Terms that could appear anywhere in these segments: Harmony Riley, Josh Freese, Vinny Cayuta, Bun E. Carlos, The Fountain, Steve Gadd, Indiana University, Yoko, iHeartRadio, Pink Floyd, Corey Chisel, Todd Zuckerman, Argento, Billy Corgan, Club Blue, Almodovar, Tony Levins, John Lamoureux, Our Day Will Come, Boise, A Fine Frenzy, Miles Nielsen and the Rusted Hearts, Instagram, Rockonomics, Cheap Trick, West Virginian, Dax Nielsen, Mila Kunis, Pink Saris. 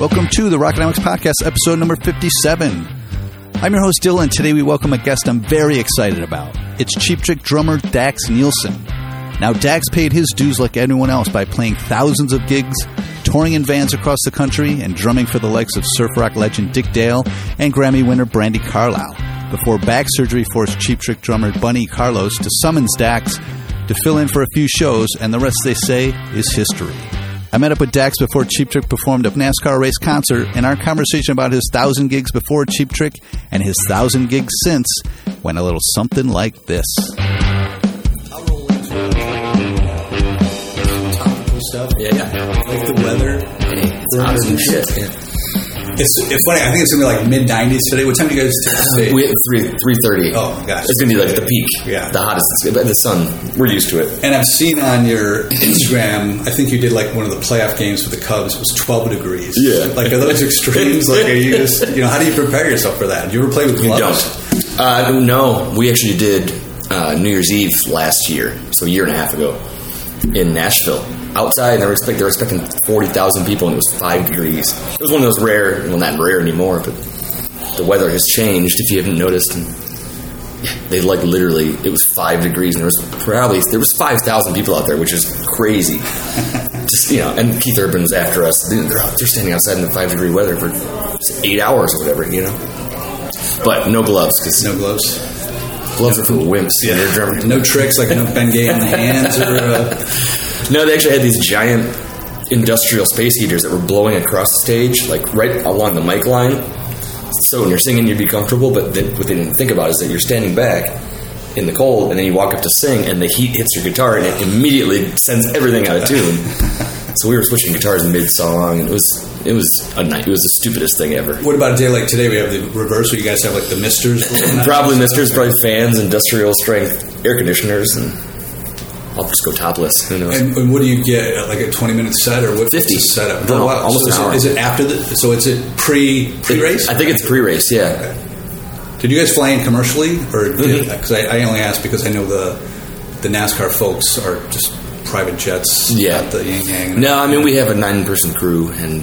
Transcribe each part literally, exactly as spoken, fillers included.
Welcome to the Rockonomics Podcast, episode number fifty-seven. I'm your host, Dylan. Today we welcome a guest I'm very excited about. It's Cheap Trick drummer Dax Nielsen. Now, Dax paid his dues like anyone else by playing thousands of gigs, touring in vans across the country, and drumming for the likes of surf rock legend Dick Dale and Grammy winner Brandi Carlile, before back surgery forced Cheap Trick drummer Bun E. Carlos to summons Dax to fill in for a few shows, and the rest, they say, is history. I met up with Dax before Cheap Trick performed a NASCAR race concert, and our conversation about his thousand gigs before Cheap Trick and his thousand gigs since went a little something like this. Stuff. Yeah, yeah. Like the weather. It's awesome shit. Yeah. It's, it's funny. I think it's going to be like mid-nineties today. What time do you guys start? We have three thirty. Oh, my gosh. It's going to be like the peak. Yeah. The hottest. But the sun. We're used to it. And I've seen on your Instagram, I think you did like one of the playoff games with the Cubs. It was twelve degrees. Yeah. Like, are those extremes? Like, are you just, you know, how do you prepare yourself for that? Do you ever play with gloves? We don't. Uh, no. We actually did uh, New Year's Eve last year. So a year and a half ago in Nashville. Outside, and they were expecting, they were expecting forty thousand people, and it was five degrees. It was one of those rare, well, not rare anymore, but the weather has changed, if you haven't noticed. And they, like, literally, it was five degrees, and there was probably, there was five thousand people out there, which is crazy. Just, you know, and Keith Urban was after us. They're out, they're standing outside in the five-degree weather for eight hours or whatever, you know? But no gloves. Cause no gloves? Gloves are for wimps. Yeah. They're no tricks, like no Bengay in the hands or... Uh, No, they actually had these giant industrial space heaters that were blowing across the stage, like right along the mic line. So when you're singing, you'd be comfortable, but then what they didn't think about is that you're standing back in the cold, and then you walk up to sing, and the heat hits your guitar, and it immediately sends everything out of tune. So we were switching guitars mid-song, and it was it was a night. It was the stupidest thing ever. What about a day like today? We have the reverse, where you guys have like the misters, probably misters, probably fans, industrial strength air conditioners, and. I'll just go topless. Who knows? And, and what do you get? Like a twenty-minute set, or what? Fifty setup. No, wow. Almost so is, an hour. Is it after the? So is it pre pre race? I think it's pre race. Yeah. Okay. Did you guys fly in commercially, or because mm-hmm. I, I only asked because I know the the NASCAR folks are just private jets. Yeah. Not the yin yang. No, I mean we have a nine-person crew and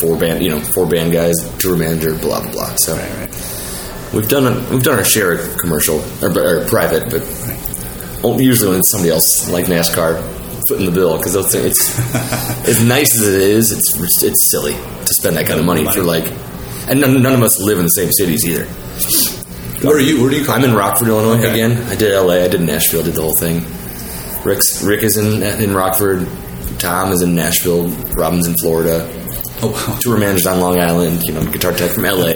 four band, you know, four band guys, tour manager, blah blah blah. So right, right. we've done a, we've done our share of commercial or, or private, but. Right. Usually when it's somebody else, like NASCAR, footing the bill, because it's as nice as it is, it's it's silly to spend that kind of money, money. for like, and none, none of us live in the same cities either. Where are you? Where do you? Come I'm in Rockford, Illinois. Okay. Again, I did L A, I did Nashville, I did the whole thing. Rick's Rick is in in Rockford. Tom is in Nashville. Robin's in Florida. Oh, wow. Tour manager's on Long Island. You know, guitar tech from L A,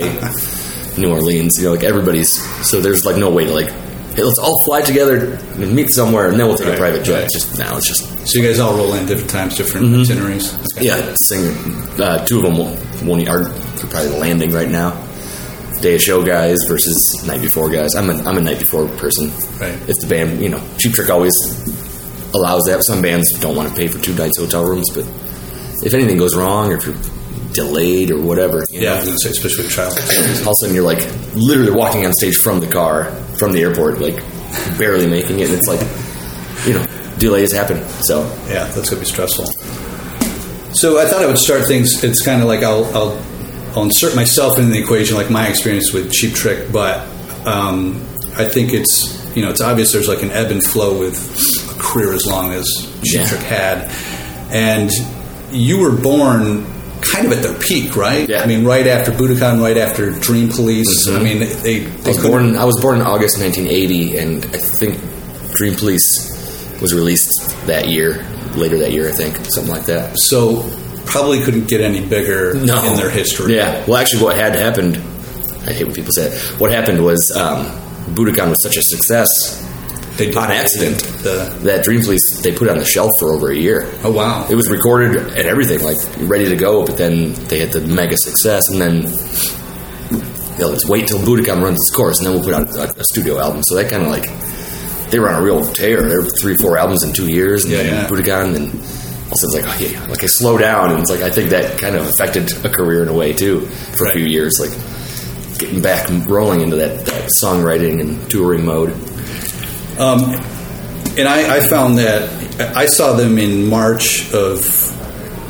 New Orleans. You know, like everybody's. So there's like no way to like. Hey, let's all fly together and meet somewhere, and then we'll take right, a private jet. Right. Just now, nah, it's just so you guys all roll in different times, different mm-hmm. itineraries. Yeah, sing. Uh, two of them won't, won't are probably landing right now. Day of show guys versus night before guys. I'm a I'm a night before person. Right. If the band, you know, Cheap Trick always allows that. Some bands don't want to pay for two nights hotel rooms, but if anything goes wrong or if you're delayed or whatever, you yeah, know, I was going to say especially with travel. All of a sudden, you're like literally walking on stage from the car. From the airport, like barely making it, and it's like, you know, delays happen. So yeah, that's gonna be stressful. So I thought I would start things. It's kind of like I'll, I'll I'll insert myself in the equation, like my experience with Cheap Trick. But um, I think it's you know it's obvious there's like an ebb and flow with a career as long as Cheap yeah. Trick had, and you were born. Kind of at their peak, right? Yeah. I mean, right after Budokan, right after Dream Police. Mm-hmm. I mean, they. they I, was born, I was born in August nineteen eighty, and I think Dream Police was released that year, later that year, I think, something like that. So, probably couldn't get any bigger no. in their history. Yeah. Well, actually, what had happened, I hate when people say it, what happened was um, Budokan was such a success. They did, on accident, the, that Dream Police, they put it on the shelf for over a year. Oh, wow. It was recorded and everything, like, ready to go, but then they had the mega success, and then they'll just wait till Budokan runs its course, and then we'll put out a, a studio album. So that kind of, like, they were on a real tear. There were three, four albums in two years, and yeah, then yeah. Budokan, and also it's like, oh, yeah, like, I slow down, and it's like, I think that kind of affected a career in a way, too, for right. a few years, like, getting back and rolling into that, that songwriting and touring mode. Um, and I, I found that I saw them in March of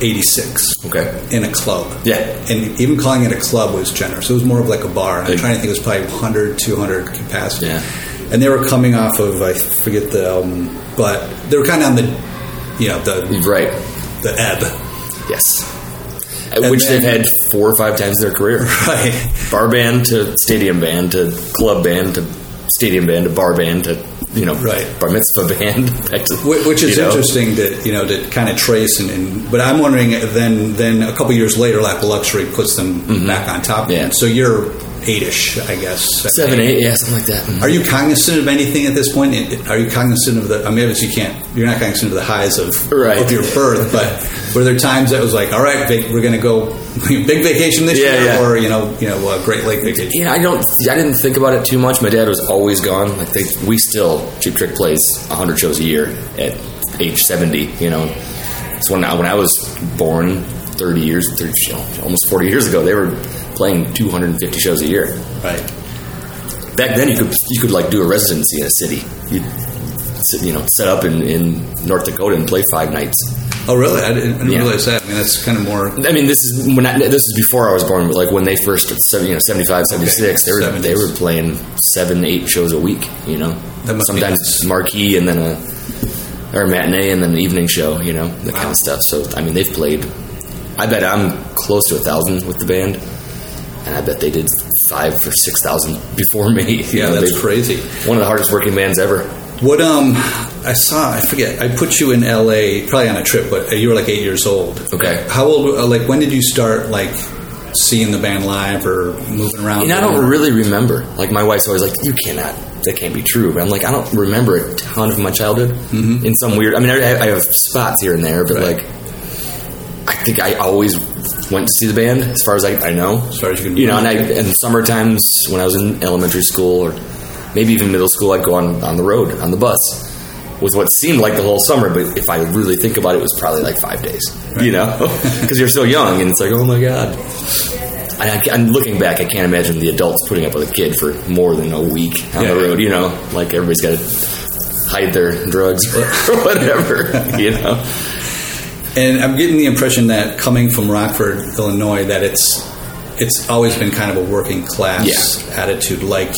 eighty-six. Okay. In a club. Yeah. And even calling it a club was generous. It was more of like a bar. And I'm trying to think, it was probably one hundred, two hundred capacity. Yeah. And they were coming off of, I forget the album, but they were kind of on the, you know, the... Right. The ebb. Yes. And which then, they've had four or five times in their career. Right. Bar band to stadium band to club band to stadium band to bar band to, you know, right. bar mitzvah band. Back to, which is interesting know. to, you know, to kind of trace. And, and But I'm wondering, then then a couple years later, Lack of Luxury puts them mm-hmm. back on top. Yeah. So you're... eight-ish, I guess. I Seven, think. eight, yeah, something like that. Mm-hmm. Are you cognizant of anything at this point? Are you cognizant of the... I mean, obviously you can't... You're not cognizant of the highs of, right. of your birth, but were there times that was like, all right, big, we're going to go big vacation this yeah, year, yeah. or, you know, you know, uh, Great Lake vacation? Yeah, you know, I don't... I didn't think about it too much. My dad was always gone. Like they, we still... Cheap Trick plays one hundred shows a year at age seventy, you know. So when I, when I was born thirty years, thirty, almost forty years ago, they were... playing two hundred fifty shows a year. Right. Back then, you could you could like do a residency in a city. You'd you know set up in, in North Dakota and play five nights. Oh, really? I didn't, I didn't yeah. realize that. I mean, that's kind of more. I mean, this is when I, this is before I was born, but like when they first, you know, seventy-five, seventy-six, okay. they were seventies. They were playing seven, eight shows a week. You know, that must sometimes nice. Marquee and then a or a matinee and then an evening show. You know, that wow. kind of stuff. So I mean, they've played. I bet I'm close to a thousand with the band. And I bet they did five or six thousand before me. Yeah, know, that's crazy. One of the hardest working bands ever. What um, I saw, I forget. I put you in L A, probably on a trip, but you were like eight years old. Okay. How old? Like, when did you start like seeing the band live or moving around? You know, I don't really remember. Like, my wife's always like, "You cannot. That can't be true." But I'm like, I don't remember a ton of my childhood. Mm-hmm. In some weird. I mean, I, I have spots here and there, but right. like, I think I always. Went to see the band, as far as I, I know. As far as you can, you know. And I, in summer times, when I was in elementary school or maybe even middle school, I'd go on, on the road on the bus. Was what seemed like the whole summer, but if I really think about it, it was probably like five days. Right. You know, because you're so young, and it's like, oh my god. And I, I'm looking back, I can't imagine the adults putting up with a kid for more than a week on yeah. the road. You know, like everybody's got to hide their drugs or whatever. You know. And I'm getting the impression that coming from Rockford, Illinois, that it's it's always been kind of a working class yeah. attitude. Like,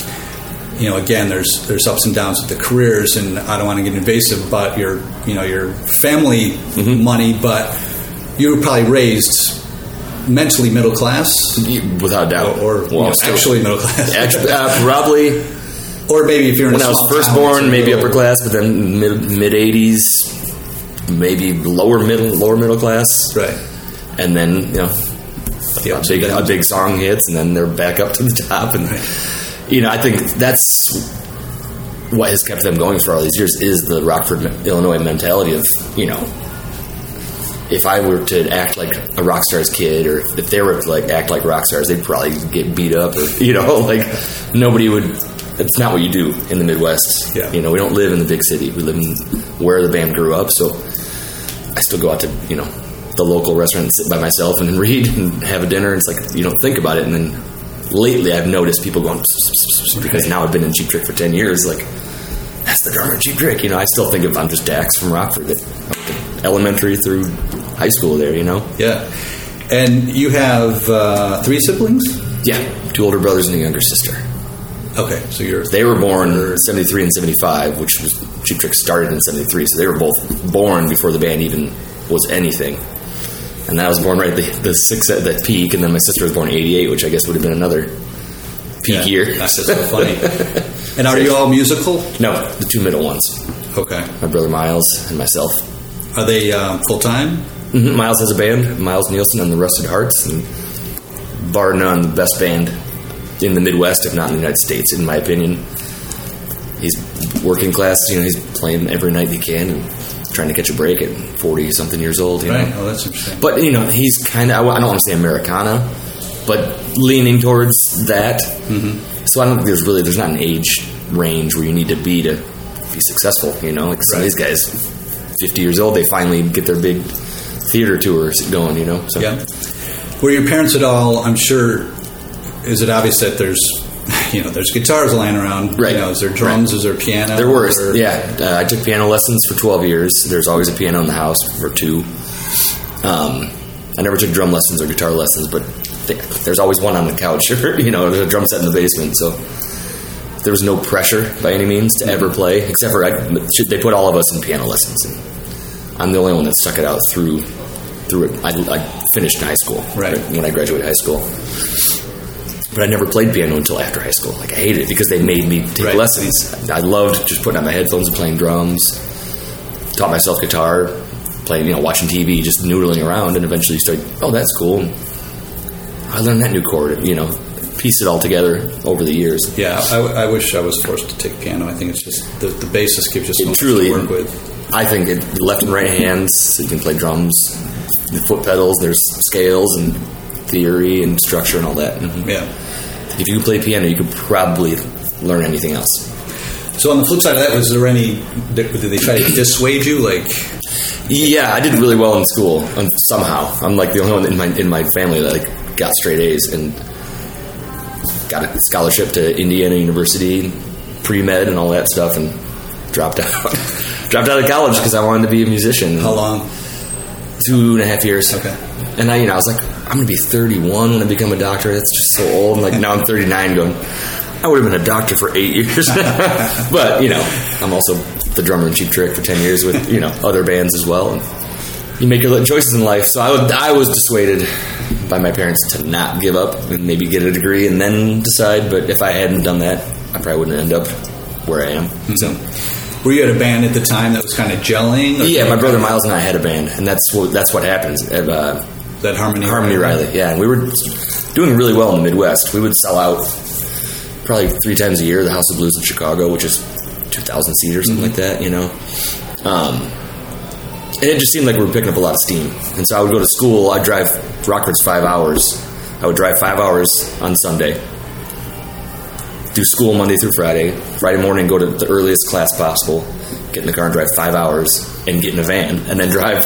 you know, again, there's there's ups and downs with the careers, and I don't want to get invasive about your you know your family mm-hmm. money, but you were probably raised mentally middle class, without a doubt, or, or well, you know, actually, actually middle class, actually, uh, probably, or maybe if you're in when a I was first born, maybe upper class, but then mid mid eighties. Maybe lower middle, lower middle class, right? And then you know, yeah, a big a big song hits, and then they're back up to the top. And right. you know, I think that's what has kept them going for all these years is the Rockford, Illinois mentality of you know, if I were to act like a rock star's kid, or if they were to like act like rock stars, they'd probably get beat up, or you know, like nobody would. It's not what you do in the Midwest. Yeah. You know, we don't live in the big city. We live in where the band grew up. So I still go out to, you know, the local restaurant and sit by myself and read and have a dinner. And it's like, you don't think about it. And then lately I've noticed people going, because now I've been in Cheap Trick for ten years. Like, that's the drummer in Cheap Trick. You know, I still think of, I'm just Dax from Rockford. Elementary through high school there, you know? Yeah. And you have uh, three siblings? Yeah. Two older brothers and a younger sister. Okay, so you're... They were born in seventy-three and seventy-five, which was... Cheap Trick started in seventy-three, so they were both born before the band even was anything. And I was born right at the, the, six, at the peak, and then my sister was born in eighty-eight, which I guess would have been another peak yeah, year. That's just so funny. And are you all musical? No, the two middle ones. Okay. My brother Miles and myself. Are they uh, full-time? Mm-hmm. Miles has a band, Miles Nielsen and the Rusted Hearts, and bar none, the best band in the Midwest, if not in the United States, in my opinion. He's working class, you know, he's playing every night he can and trying to catch a break at forty-something years old, you right. know. Oh, that's interesting. But, you know, he's kind of, I don't want to say Americana, but leaning towards that. Mm-hmm. So I don't think there's really, there's not an age range where you need to be to be successful, you know. Like some right. of these guys, fifty years old, they finally get their big theater tours going, you know. So. Yeah. Were your parents at all, I'm sure... Is it obvious that there's, you know, there's guitars lying around? Right. You know, is there drums? Right. Is there piano? There were. Or? Yeah. Uh, I took piano lessons for twelve years. There's always a piano in the house for two. Um, I never took drum lessons or guitar lessons, but there's always one on the couch, or, you know, there's a drum set in the basement, so there was no pressure by any means to ever play, except for I, they put all of us in piano lessons, and I'm the only one that stuck it out through through it. I, I finished high school, right, when I graduated high school, but I never played piano until after high school. Like, I hated it because they made me take right. lessons. I loved just putting on my headphones and playing drums. Taught myself guitar, playing, you know, watching T V, just noodling around, and eventually started, oh, that's cool. And I learned that new chord, you know, piece it all together over the years. Yeah, I, I wish I was forced to take piano. I think it's just, the, the bassist gives you so much to work with. I think it, left and right hands, you can play drums, the foot pedals, there's scales and theory and structure and all that. Mm-hmm. Yeah. If you could play piano, you could probably learn anything else. So on the flip side of that, was there any, did they try to dissuade you? Like, yeah, I did really well in school, and somehow I'm like the only one in my in my family that like got straight A's and got a scholarship to Indiana University, pre med and all that stuff, and dropped out dropped out of college because I wanted to be a musician. How long? Two and a half years. Okay. And I, you know, I was like, I'm gonna be thirty-one when I become a doctor. That's just so old. And like now I'm thirty-nine going, I would have been a doctor for eight years. But, you know, I'm also the drummer in Cheap Trick for ten years with, you know, other bands as well. And you make your choices in life. So I, would, I was dissuaded by my parents to not give up and maybe get a degree and then decide. But if I hadn't done that, I probably wouldn't end up where I am. Mm-hmm. So, were you at a band at the time that was kind of gelling? Or yeah, my brother Miles and I had a band. And that's what, that's what happens. Uh, that Harmony Harmony Riley. Riley, yeah. And we were doing really well in the Midwest. We would sell out probably three times a year, the House of Blues in Chicago, which is two thousand seat or something like that, you know. Um, and it just seemed like we were picking up a lot of steam. And so I would go to school. I'd drive Rockford's five hours. I would drive five hours on Sunday. Do school Monday through Friday. Friday morning, go to the earliest class possible. Get in the car and drive five hours and get in a van. And then drive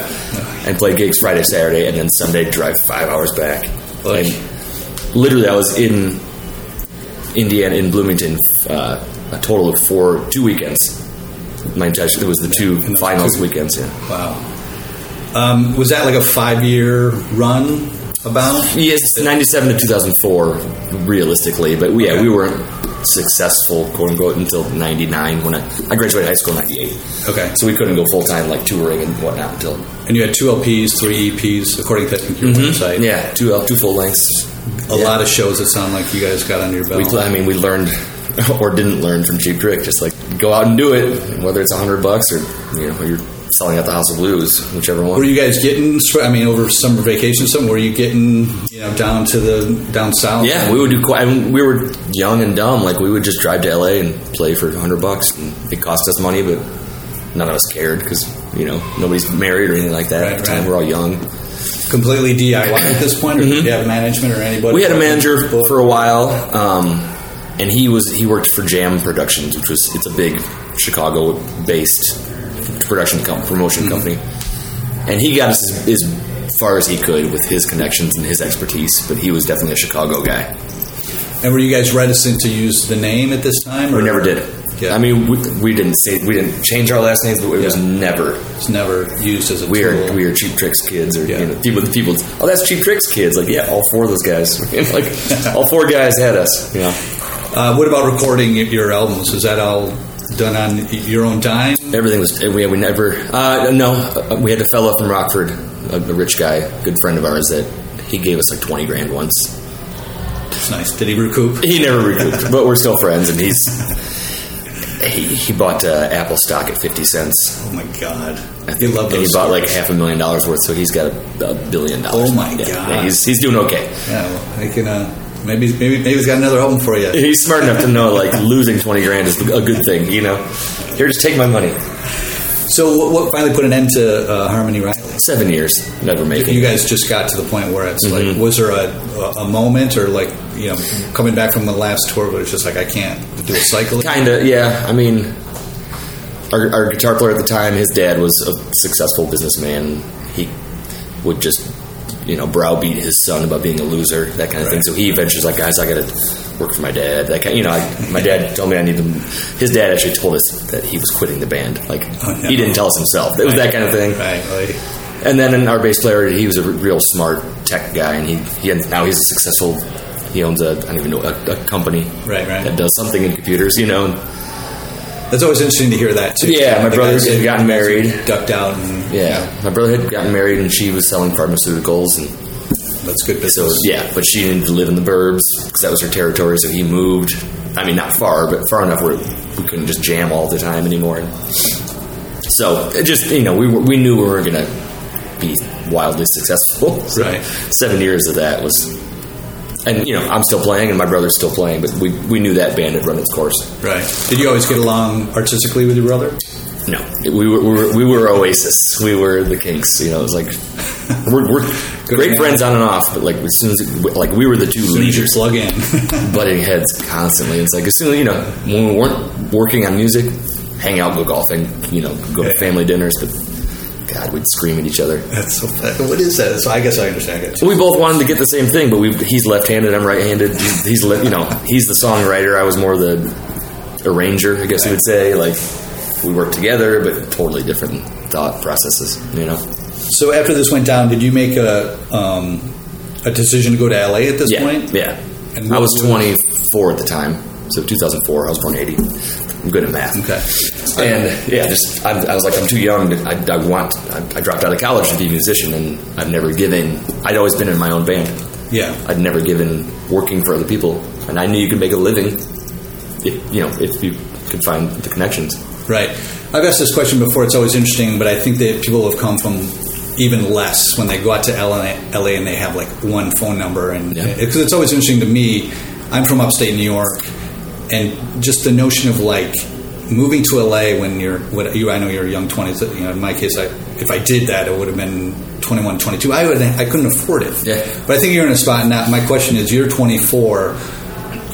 and play gigs Friday, Saturday. And then Sunday, drive five hours back. Like, literally, I was in Indiana, in Bloomington, uh, a total of four, two weekends. My entire, it was the two finals two. weekends, yeah. Wow. Um, was that like a five-year run about? Yes, ninety-seven to two thousand four, realistically. But, we, okay. yeah, we weren't successful, quote-unquote, until ninety-nine. When I, I graduated high school in ninety-eight. Okay. So we couldn't go full-time, like touring and whatnot until... And you had two L Ps, three E Ps, according to that computer mm-hmm. website. Yeah, two L, two full-lengths. A yeah. lot of shows that sound like you guys got under your belt. We, I mean, we learned or didn't learn from Cheap Trick. Just like go out and do it, whether it's a hundred bucks or you know you're selling out the House of Blues, whichever one. Were you guys getting? I mean, over summer vacation, something? Were you getting you know down to the down south? Yeah, and we would do. I mean, we were young and dumb. Like we would just drive to L A and play for a hundred bucks. And it cost us money, but none of us cared because you know nobody's married or anything like that right, at the time. Right. We're all young. Completely D I Y at this point, or mm-hmm. did you have management or anybody? We had a manager for a while, um, and he was he worked for Jam Productions, which was it's a big Chicago-based production com- promotion mm-hmm. company, and he got us as, as far as he could with his connections and his expertise. But he was definitely a Chicago guy. And were you guys reticent to use the name at this time? Or? We never did. Yeah. I mean, we, we didn't say we didn't change our last names, but it yeah. was never it's never used as a we tool. Are we are Cheap Trick's kids, or yeah. you know, people, people. Oh, that's Cheap Trick's kids. Like, yeah, all four of those guys. Like, all four guys had us. You know. Uh, what about recording your albums? Was that all done on your own dime? Everything was. We we never. Uh, no, we had a fellow from Rockford, a rich guy, a good friend of ours, that he gave us like twenty grand once. That's nice. Did he recoup? He never recouped, but we're still friends, and he's. He, he bought uh, Apple stock at fifty cents. Oh, my God. He loved those. He bought like half a million dollars worth, so he's got a, a billion dollars. Oh, my yeah. God. Yeah, he's, he's doing okay. Yeah, well, I can, uh, maybe, maybe, maybe he's got another home for you. He's smart enough to know, like, losing twenty grand is a good thing, you know? Here, just take my money. So what, what finally put an end to uh, Harmony Riley? Seven years, never making it. You guys just got to the point where it's mm-hmm. like, was there a, a, a moment or like, you know, coming back from the last tour where it's just like, I can't do a cycle? Kind of, yeah. I mean, our, our guitar player at the time, his dad was a successful businessman. He would just, you know, browbeat his son about being a loser, that kind of right. thing. So he eventually was like, guys, I got to work for my dad. That kind, you know, I, my dad told me I need to. His dad actually told us that he was quitting the band. Like, oh, no. He didn't tell us himself. It was right. that kind of thing. Right, right. And then in our bass player, he was a real smart tech guy, and he, he now he's a successful. He owns a I don't even know a, a company right, right. that does something in computers, you know. That's always interesting to hear that too. Yeah, my brother had gotten married, ducked out, and yeah, you know. My brother had gotten married, and she was selling pharmaceuticals, and that's good business. So, yeah, but she didn't live in the burbs because that was her territory. So he moved. I mean, not far, but far enough where we couldn't just jam all the time anymore. So it just, you know, we we knew we weren't going to be wildly successful. So right. Seven years of that was. And, you know, I'm still playing and my brother's still playing, but we we knew that band had run its course. Right. Did you always get along artistically with your brother? No. We were we were, we were Oasis. We were the Kinks. You know, it was like, we're, we're great man. Friends on and off, but, like, as soon as, like, we were the two losers. Plug in. Butting heads constantly. It's like, as soon as, you know, when we weren't working on music, hang out, go golfing, you know, go yeah. to family dinners, but... God, we'd scream at each other. That's so bad. What is that? So I guess I understand it. We both wanted to get the same thing, but we he's left-handed, I'm right-handed. He's, he's le- you know, he's the songwriter. I was more the arranger, I guess you would say. Like, we worked together, but totally different thought processes, you know. So after this went down, did you make a um, a decision to go to L A at this yeah, point? Yeah. And I was twenty-four at the time, so two thousand four, I was born eighty. I'm good at math. Okay. And yeah, just I, I was like, I'm too young. I, I want. I, I dropped out of college to be a musician, and I've never given. I'd always been in my own band. Yeah. I'd never given working for other people, and I knew you could make a living, if, you know, if you could find the connections. Right. I've asked this question before. It's always interesting, but I think that people have come from even less when they go out to L A, L A and they have like one phone number, and because yeah. it, it's always interesting to me. I'm from upstate New York. And just the notion of like moving to L A when you're, what you, I know you're young twenties. You know, in my case, I, if I did that, it would have been twenty-one, twenty-two. I would, I couldn't afford it. Yeah. But I think you're in a spot now. My question is, you're twenty-four.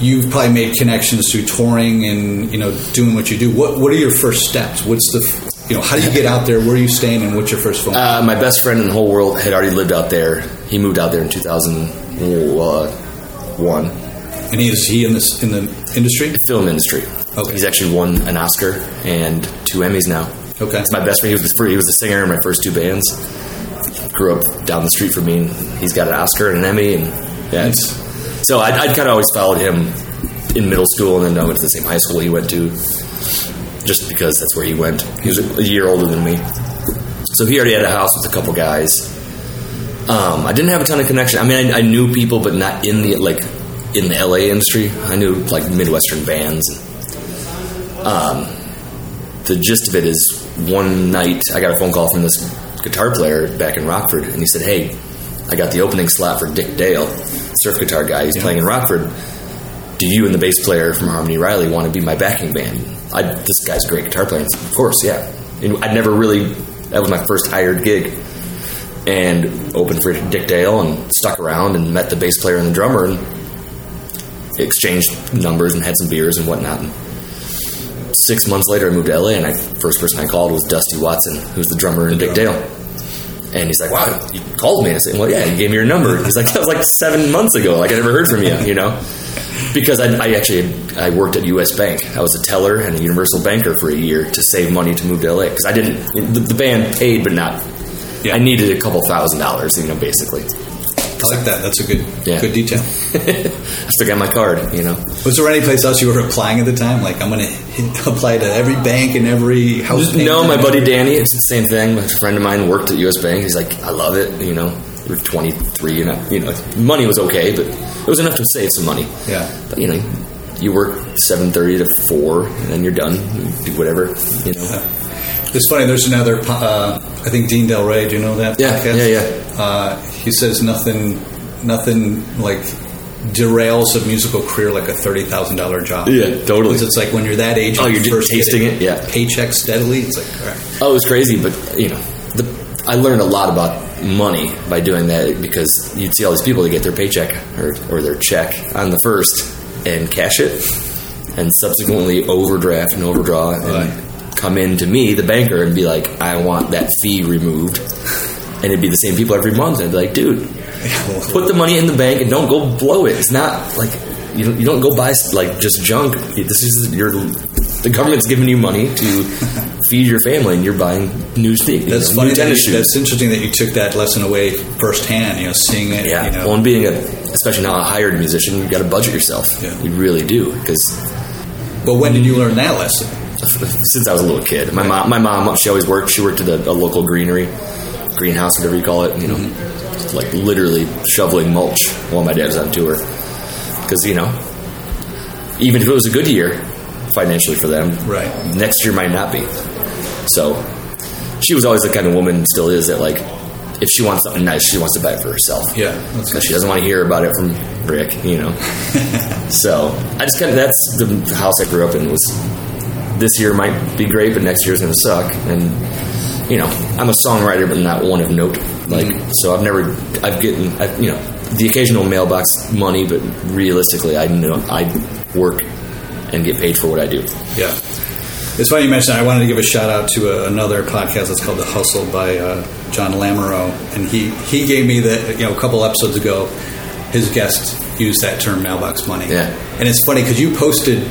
You've probably made connections through touring and, you know, doing what you do. What What are your first steps? What's the, you know, how do you get out there? Where are you staying? And what's your first phone? Uh, my best friend in the whole world had already lived out there. He moved out there in two thousand one. And he is he in this in the industry? Film industry. Okay. He's actually won an Oscar and two Emmys now. Okay. It's my best friend. He was the, he was the singer in my first two bands. Grew up down the street from me, and he's got an Oscar and an Emmy, and yeah. It's, so I I kind of always followed him in middle school, and then I went to the same high school he went to, just because that's where he went. He was a year older than me, so he already had a house with a couple guys. Um, I didn't have a ton of connection. I mean, I, I knew people, but not in the like. in the L A industry. I knew, like, Midwestern bands. And, um, the gist of it is, one night, I got a phone call from this guitar player back in Rockford, and he said, hey, I got the opening slot for Dick Dale, surf guitar guy who's yeah. playing in Rockford. Do you and the bass player from Harmony Riley want to be my backing band? I, this guy's a great guitar player. Said, of course, yeah. And I'd never really... That was my first hired gig. And opened for Dick Dale, and stuck around, and met the bass player and the drummer, and exchanged numbers and had some beers and whatnot. And six months later, I moved to L A, and I first person I called was Dusty Watson, who's the drummer in Dick Dale. And he's like, "Wow, you called me." I said, "Well, yeah, you gave me your number." He's like, "That was like seven months ago. Like I never heard from you, you know." Because I, I actually I worked at U S Bank. I was a teller and a universal banker for a year to save money to move to L A because I didn't. The, the band paid, but not. Yeah. I needed a couple thousand dollars, you know, basically. I like that. That's a good yeah. good detail. I still got my card, you know. Was there any place else you were applying at the time? Like, I'm going to apply to every bank and every house? No, my buddy every- Danny, it's the same thing. A friend of mine worked at U S Bank. He's like, I love it, you know. We're twenty-three, and I, you know, money was okay, but it was enough to save some money. Yeah. But, you know, you work seven thirty to four, and then you're done. You do whatever, you know. Yeah. It's funny, there's another, uh, I think Dean Del Rey, do you know that? Yeah, podcast? yeah, yeah. Uh, he says nothing, nothing like derails a musical career like a thirty thousand dollars job. Yeah, totally. Because it's like when you're that age, oh, you're first tasting it, yeah. paycheck steadily, it's like, all right. Oh, it was crazy, but, you know, the, I learned a lot about money by doing that because you'd see all these people that get their paycheck or, or their check on the first and cash it and subsequently overdraft and overdraw and... Right. Come in to me, the banker, and be like, I want that fee removed. And it'd be the same people every month. I'd be like, dude, put the money in the bank and don't go blow it. It's not like, you don't, you don't go buy, like, just junk. This is your The government's giving you money to feed your family, and you're buying new sneakers. That's you know, funny. New tennis that you, shoes. That's interesting that you took that lesson away firsthand. You know, seeing it. Yeah. You know. Well, and being a, especially now a hired musician, you've got to budget yourself. Yeah. You really do. Because. But when did you learn that lesson? Since I was a little kid. My mom, my mom, she always worked. She worked at a, a local greenery, greenhouse, whatever you call it. You know, mm-hmm. like literally shoveling mulch while my dad was on tour. Because you know, even if it was a good year financially for them, right? Next year might not be. So she was always the kind of woman, still is, that like if she wants something nice, she wants to buy it for herself. Yeah, because she doesn't want to hear about it from Rick, you know. So I just kind of that's the house I grew up in. Was this year might be great, but next year's going to suck. And you know, I'm a songwriter, but not one of note. Like mm-hmm. so, I've never I've gotten I've, you know the occasional mailbox money, but realistically, I know I work. And get paid for what I do. Yeah. It's funny you mentioned that. I wanted to give a shout out to a, another podcast that's called The Hustle by uh, John Lamoureux. And he, he gave me the, you know, a couple episodes ago, his guest used that term mailbox money. Yeah. And it's funny because you posted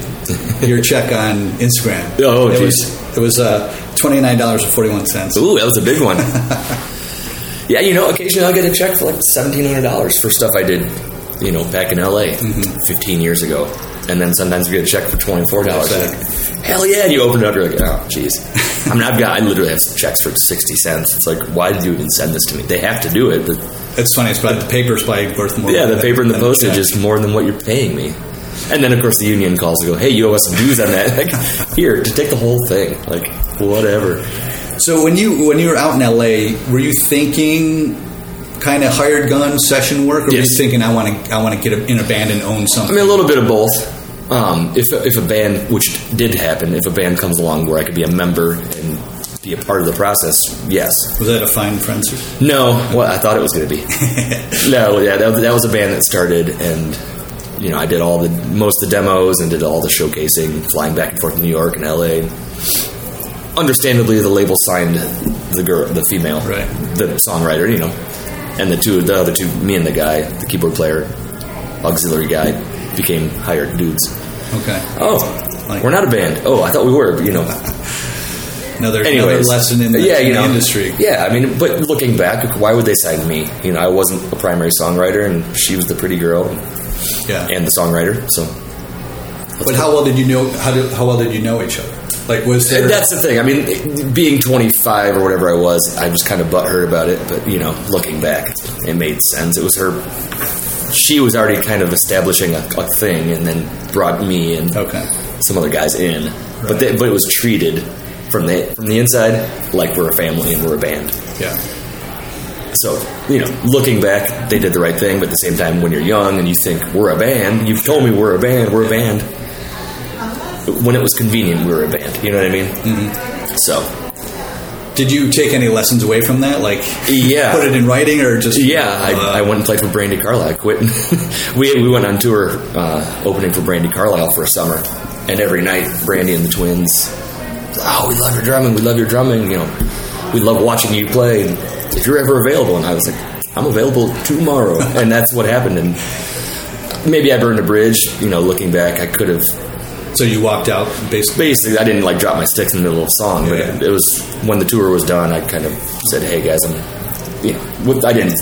your check on Instagram. Oh, geez. It was, it was uh, twenty-nine dollars and forty-one cents. Ooh, that was a big one. Yeah, you know, occasionally I'll get a check for like seventeen hundred dollars for stuff I did, you know, back in L A mm-hmm. fifteen years ago. And then sometimes you get a check for twenty-four dollars. Like, hell yeah. And you open it up, you're like, oh, jeez. I mean, I've got, I literally have checks for sixty cents. It's like, why did you even send this to me? They have to do it. But it's funny. It's probably the paper's probably worth more. Yeah, the paper and the postage is more than what you're paying me. And then, of course, the union calls and go, hey, you owe us some dues on that. Like, here, to take the whole thing. Like, whatever. So when you when you were out in L A, were you thinking kind of hired gun session work, or yes. were you thinking I want to I want to get in a band and own something? I mean, a little bit of both. Um, if if a band, which did happen, if a band comes along where I could be a member and be a part of the process, yes. Was that A Fine Frenzy? No, well, I thought it was going to be. No, yeah, that, that was a band that started, and you know, I did all the most of the demos and did all the showcasing, flying back and forth to New York and L A. Understandably, the label signed the girl, the female, right. the songwriter, you know, and the two, the other two, me and the guy, the keyboard player, auxiliary guy. Became hired dudes. Okay. Oh, like, we're not a band. Oh, I thought we were, but, you know. another, another lesson in the, yeah, in you the know, industry. Yeah, I mean, but looking back, why would they sign me? You know, I wasn't a primary songwriter, and she was the pretty girl and, yeah. and the songwriter, so. But cool. How well did you know, how, did, how well did you know each other? Like, was there... That's the thing. I mean, it, being twenty-five or whatever I was, I was kind of butthurt about it, but, you know, looking back, it made sense. It was her... She was already kind of establishing a, a thing, and then brought me and okay. some other guys in. Right. But they, but it was treated from the from the inside like we're a family and we're a band. Yeah. So you know, looking back, they did the right thing. But at the same time, when you're young and you think we're a band, you've told me we're a band, we're a band. When it was convenient, we were a band. You know what I mean? Mm-hmm. So. Did you take any lessons away from that? Like, yeah. put it in writing or just... Yeah, uh, I, I went and played for Brandi Carlile. I quit. we we went on tour uh, opening for Brandi Carlile for a summer. And every night, Brandi and the twins, oh, we love your drumming, we love your drumming, you know. We love watching you play. If you're ever available. And I was like, I'm available tomorrow. And that's what happened. And maybe I burned a bridge. You know, looking back, I could have... So you walked out, basically? Basically, I didn't, like, drop my sticks in the middle of a song, but yeah. it, it was, when the tour was done, I kind of said, hey, guys, I'm, you know, I didn't,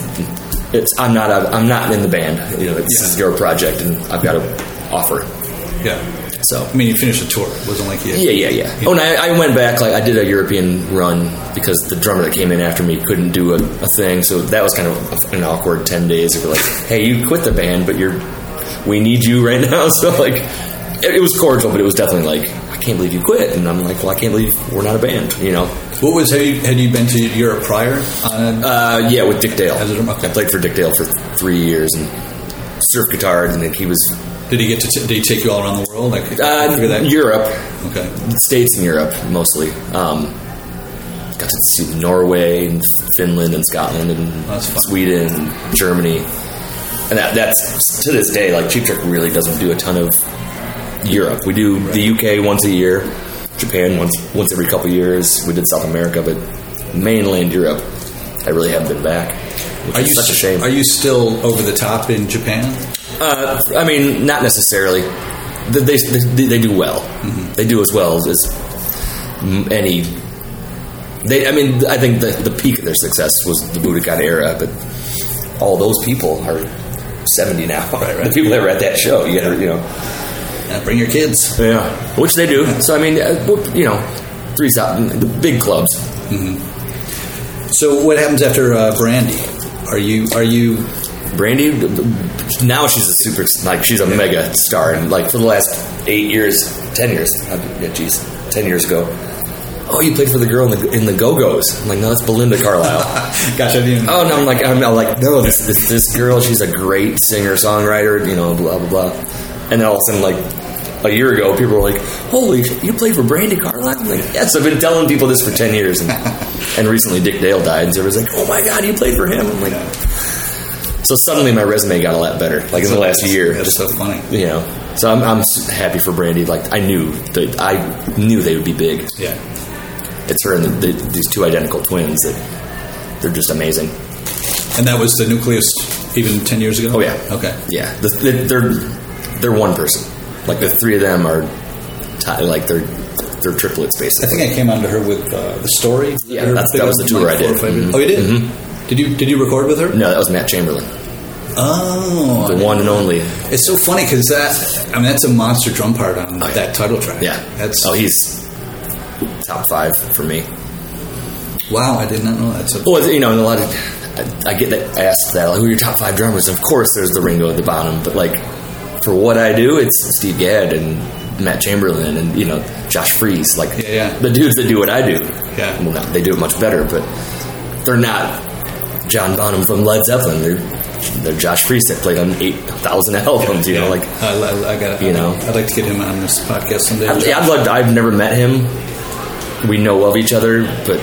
it's, I'm not, I'm not in the band, you know, it's, yeah. this is your project, and I've got to offer. Yeah. So. I mean, you finished the tour, it wasn't like you... Yeah, yeah, yeah. You know. Oh, and I, I went back, like, I did a European run, because the drummer that came in after me couldn't do a, a thing, so that was kind of an awkward ten days, of like, hey, you quit the band, but you're, we need you right now, so, like... It was cordial, but it was definitely like, I can't believe you quit. And I'm like, well, I can't believe we're not a band, you know. What was, had you, had you been to Europe prior? On a, uh, yeah, with Dick Dale. As a, okay. I played for Dick Dale for three years and surf guitar, and then he was... Did he get to, t- did he take you all around the world? Like, uh, that? Europe. Okay. States and Europe, mostly. Um, got to see Norway and Finland and Scotland and oh, Sweden and Germany. And that that's, to this day, like, Cheap Trick really doesn't do a ton of... Europe. We do right. the U K once a year, Japan once once every couple of years. We did South America, but mainland Europe, I really haven't been back. Which are is you such a shame. Are you still over the top in Japan? Uh, I mean, not necessarily. they they, they do well. Mm-hmm. They do as well as any. They, I mean, I think the, the peak of their success was the Budokan era, but all those people are seventy now. Right, right. The people that were at that show, you gotta, you know, yeah, bring your kids. Yeah, which they do. So I mean, you know, three the big clubs. Mm-hmm. So what happens after uh, Brandi? Are you are you Brandi? Now she's a super like she's a yeah. mega star, and like for the last eight years, ten years. Yeah, geez, ten years ago. Oh, you played for the girl in the in the Go-Go's. I'm like, no, that's Brandi Carlile. Gosh, I didn't. Oh no, I'm like, I'm not like, no, this, this this girl, she's a great singer songwriter, you know, blah blah blah. And then all of a sudden, like a year ago, people were like, holy, you played for Brandi Carlile? I'm like, yes, I've been telling people this for ten years. And, and recently, Dick Dale died, and so everyone's like, oh my god, you played for him. I'm like, so suddenly my resume got a lot better, like in the last year. That's so funny, you know. So I'm I'm happy for Brandi. Like I knew that I knew they would be big. Yeah. It's her and the, the, these two identical twins that they're just amazing. And that was the nucleus even ten years ago? Oh, yeah. Okay. Yeah. The, the, they're they're one person. Like, the three of them are, t- like, they're, they're triplets, basically. I think I came on to her with uh, the story. Yeah, that, that was the tour like I did. Mm-hmm. Oh, you did? Mm-hmm. Did you did you record with her? No, that was Matt Chamberlain. Oh. The one and only. It's so funny, because that, I mean, that's a monster drum part on oh, yeah. that title track. Yeah. That's Oh, he's... top five for me. Wow, I did not know that. So well, you know, and a lot of I, I get that asked that, like, who are your top five drummers? And of course, there's the Ringo at the bottom, but like for what I do, it's Steve Gadd and Matt Chamberlain and you know Josh Freese, like yeah, yeah. the dudes that do what I do. Yeah, well, no, they do it much better, but they're not John Bonham from Led Zeppelin. They're They're Josh Freese that played on eight thousand albums. You yeah. know, like I, I got. You know, I'd like to get him on this podcast someday. I'd, I'd like. To, I've never met him. We know of each other, but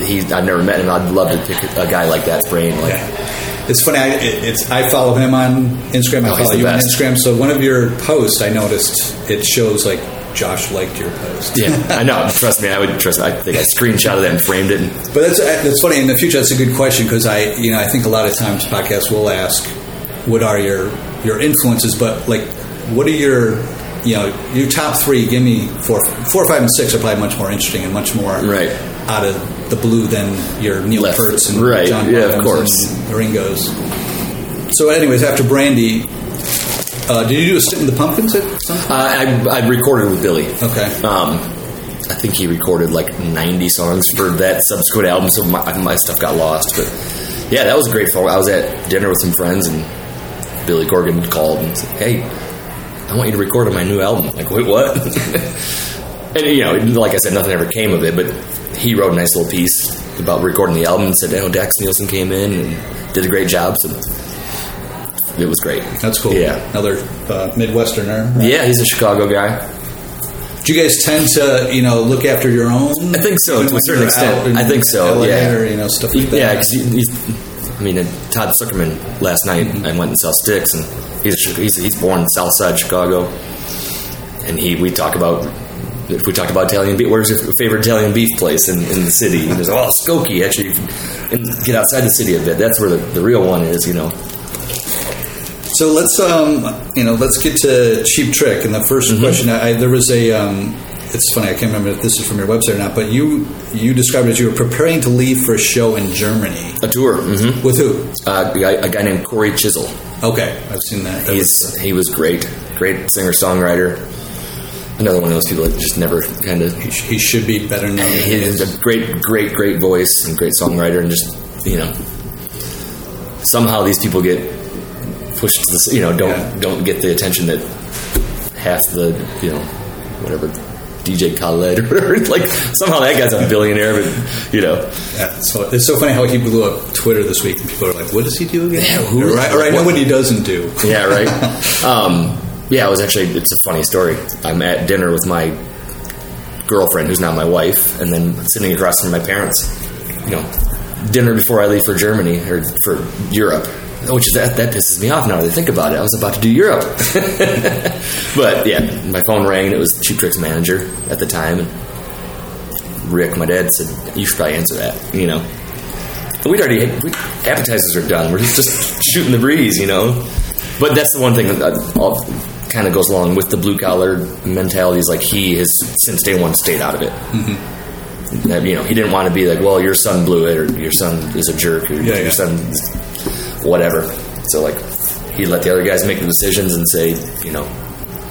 he's, I've never met him. I'd love to pick a guy like that's brain. Like, yeah. It's funny. I, it, it's, I follow him on Instagram. I oh, follow you best. on Instagram. So one of your posts, I noticed it shows like Josh liked your post. Yeah, I know. Trust me, I would trust. Me. I think I screenshotted that and framed it. And, but that's that's funny. In the future, that's a good question because I, you know, I think a lot of times podcasts will ask, "What are your your influences?" But like, what are your You know, your top three, give me four, four, five, and six are probably much more interesting and much more right. out of the blue than your Neil Peart's and right. John yeah, of course. and Ringo's. So anyways, after Brandi, uh, did you do a stint in the Pumpkins at some point? Uh, I, I recorded with Billy. Okay. Um, I think he recorded like ninety songs for that subsequent album, so my, my stuff got lost. But yeah, that was great fun. I was at dinner with some friends, and Billy Corgan called and said, hey, I want you to record on my new album. I'm like, wait, what? And, you know, like I said, nothing ever came of it, but he wrote a nice little piece about recording the album and said, you know, Dax Nielsen came in and did a great job, so it was great. That's cool. Yeah. Another uh, Midwesterner. Right? Yeah, he's a Chicago guy. Do you guys tend to, you know, look after your own? I think so, to a certain extent. I think so, yeah. Or, you know, stuff like that. Yeah, because, I mean, Todd Zuckerman last night, mm-hmm. I went and saw Styx, and He's, he's he's born south side Chicago, and he we talk about if we talk about Italian beef. Where's your favorite Italian beef place in, in the city? And there's oh Skokie actually, and get outside the city a bit. That's where the, the real one is, you know. So let's um you know let's get to Cheap Trick. And the first mm-hmm. question I, there was a um it's funny I can't remember if this is from your website or not, but you you described it as you were preparing to leave for a show in Germany, a tour mm-hmm. with who? Uh, a, a guy named Corey Chisel. Okay, I've seen that. that He's was, uh, he was great, great singer songwriter. Another one of those people that just never kind of. He, sh- he should be better known. He is a great, great, great voice and great songwriter, and just you know, somehow these people get pushed to the you know don't yeah. don't get the attention that half the you know whatever D J Khaled or whatever. Like somehow that guy's a billionaire, but you know. Yeah, so it's so funny how he blew up Twitter this week, and people are like, "What does he do again?" Yeah, who or, right, or I know what he doesn't do. Yeah, right. um, yeah, it was actually it's a funny story. I'm at dinner with my girlfriend, who's now my wife, and then sitting across from my parents. You know, dinner before I leave for Germany or for Europe. Which is that, that pisses me off now that I think about it. I was about to do Europe. But yeah, my phone rang and it was Cheap Trick's manager at the time. And Rick, my dad, said, you should probably answer that, you know. And we'd already, we, appetizers are done. We're just, just shooting the breeze, you know. But that's the one thing that I, all, kind of goes along with the blue-collar mentalities. Like, he has, since day one, stayed out of it. Mm-hmm. That, you know, he didn't want to be like, well, your son blew it, or your son is a jerk, or yeah, your yeah. son is whatever. So, like, he let the other guys make the decisions and say, you know,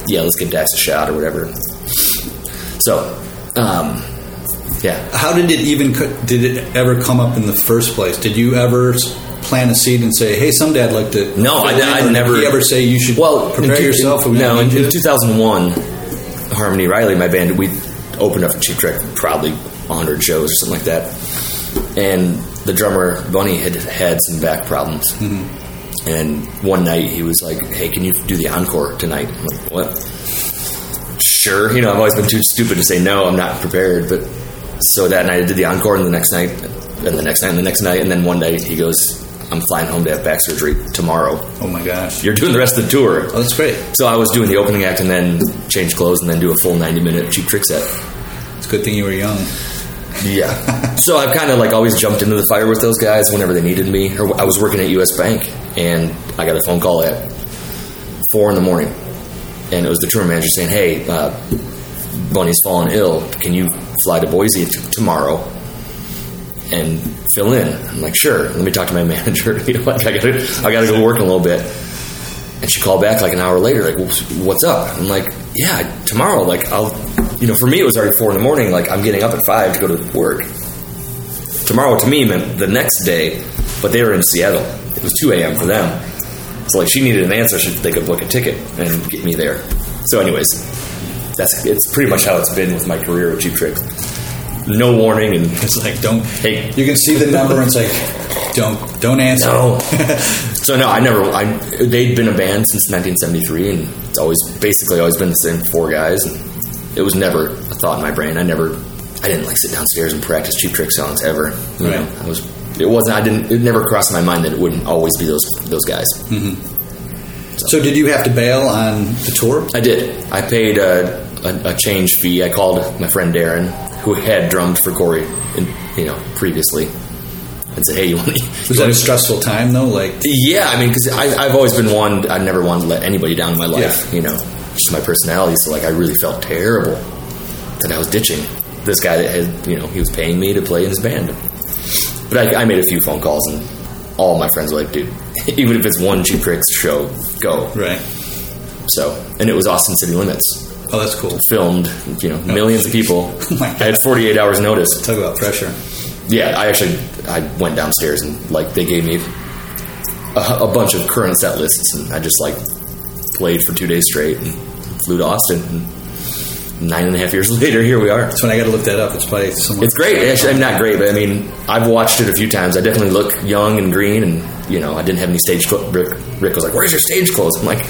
yeah, let's give Dax a shot or whatever. So, um, yeah. How did it even, did it ever come up in the first place? Did you ever plant a seed and say, hey, someday I'd like to... No, I, I, I never... Did you ever say you should well, prepare in, yourself? In, no, in, in two thousand one, Harmony Riley, my band, we opened up for Cheap Trick probably one hundred shows or something like that. And the drummer, Bunny, had had some back problems. Mm-hmm. And one night he was like, hey, can you do the encore tonight? I'm like, what? Sure. You know, I've always been too stupid to say no, I'm not prepared. But so that night I did the encore, and the next night, and the next night, and the next night. And then one night he goes, I'm flying home to have back surgery tomorrow. Oh my gosh. You're doing the rest of the tour. Oh, that's great. So I was doing the opening act and then change clothes and then do a full ninety minute Cheap Trick set. It's a good thing you were young. Yeah. So I've kind of like always jumped into the fire with those guys whenever they needed me. I was working at U S Bank, and I got a phone call at four in the morning, and it was the tour manager saying, hey, uh, Bunny's fallen ill. Can you fly to Boise t- tomorrow and fill in? I'm like, sure. Let me talk to my manager. You know, like, I gotta, I gotta go work in a little bit. And she called back like an hour later, like, what's up? I'm like, yeah, tomorrow, like, I'll, you know, for me, it was already four in the morning. Like, I'm getting up at five to go to work. Tomorrow, to me, meant the next day, but they were in Seattle. It was two a.m. for them. So, like, she needed an answer so they could book a ticket and get me there. So, anyways, that's it's pretty much how it's been with my career with Cheap Trick. No warning, and it's like, don't, hey. You can see the number, and it's like, don't, don't answer. No. So, no, I never, I, they'd been a band since nineteen seventy-three, and it's always, basically always been the same four guys, and it was never a thought in my brain. I never, I didn't, like, sit downstairs and practice Cheap Trick songs ever. You right. know, I was, it wasn't, I didn't, it never crossed my mind that it wouldn't always be those, those guys. Mm-hmm. So. so, did you have to bail on the tour? I did. I paid a, a, a change fee. I called my friend Darren, who had drummed for Corey, in, you know, previously, and said, hey, you want to... Was that a stressful time, though? Like, yeah, I mean, because I've always been one, I never wanted to let anybody down in my life, yeah. you know, just my personality, so, like, I really felt terrible that I was ditching this guy that had, you know, he was paying me to play in his band. But I, I made a few phone calls, and all my friends were like, dude, even if it's one Cheap Trick show, go. Right. So, and it was Austin City Limits. Oh, that's cool. Filmed, you know, no. millions of people. Oh my God. I had forty-eight hours notice. Talk about pressure. Yeah, I actually, I went downstairs and, like, they gave me a, a bunch of current set lists, and I just, like, played for two days straight and flew to Austin. And nine and a half years later, here we are. That's when I got to look that up. It's probably somewhere. It's great. Actually, I'm not great, but I mean, I've watched it a few times. I definitely look young and green, and, you know, I didn't have any stage clothes. Rick, Rick was like, "Where's your stage clothes?" I'm like,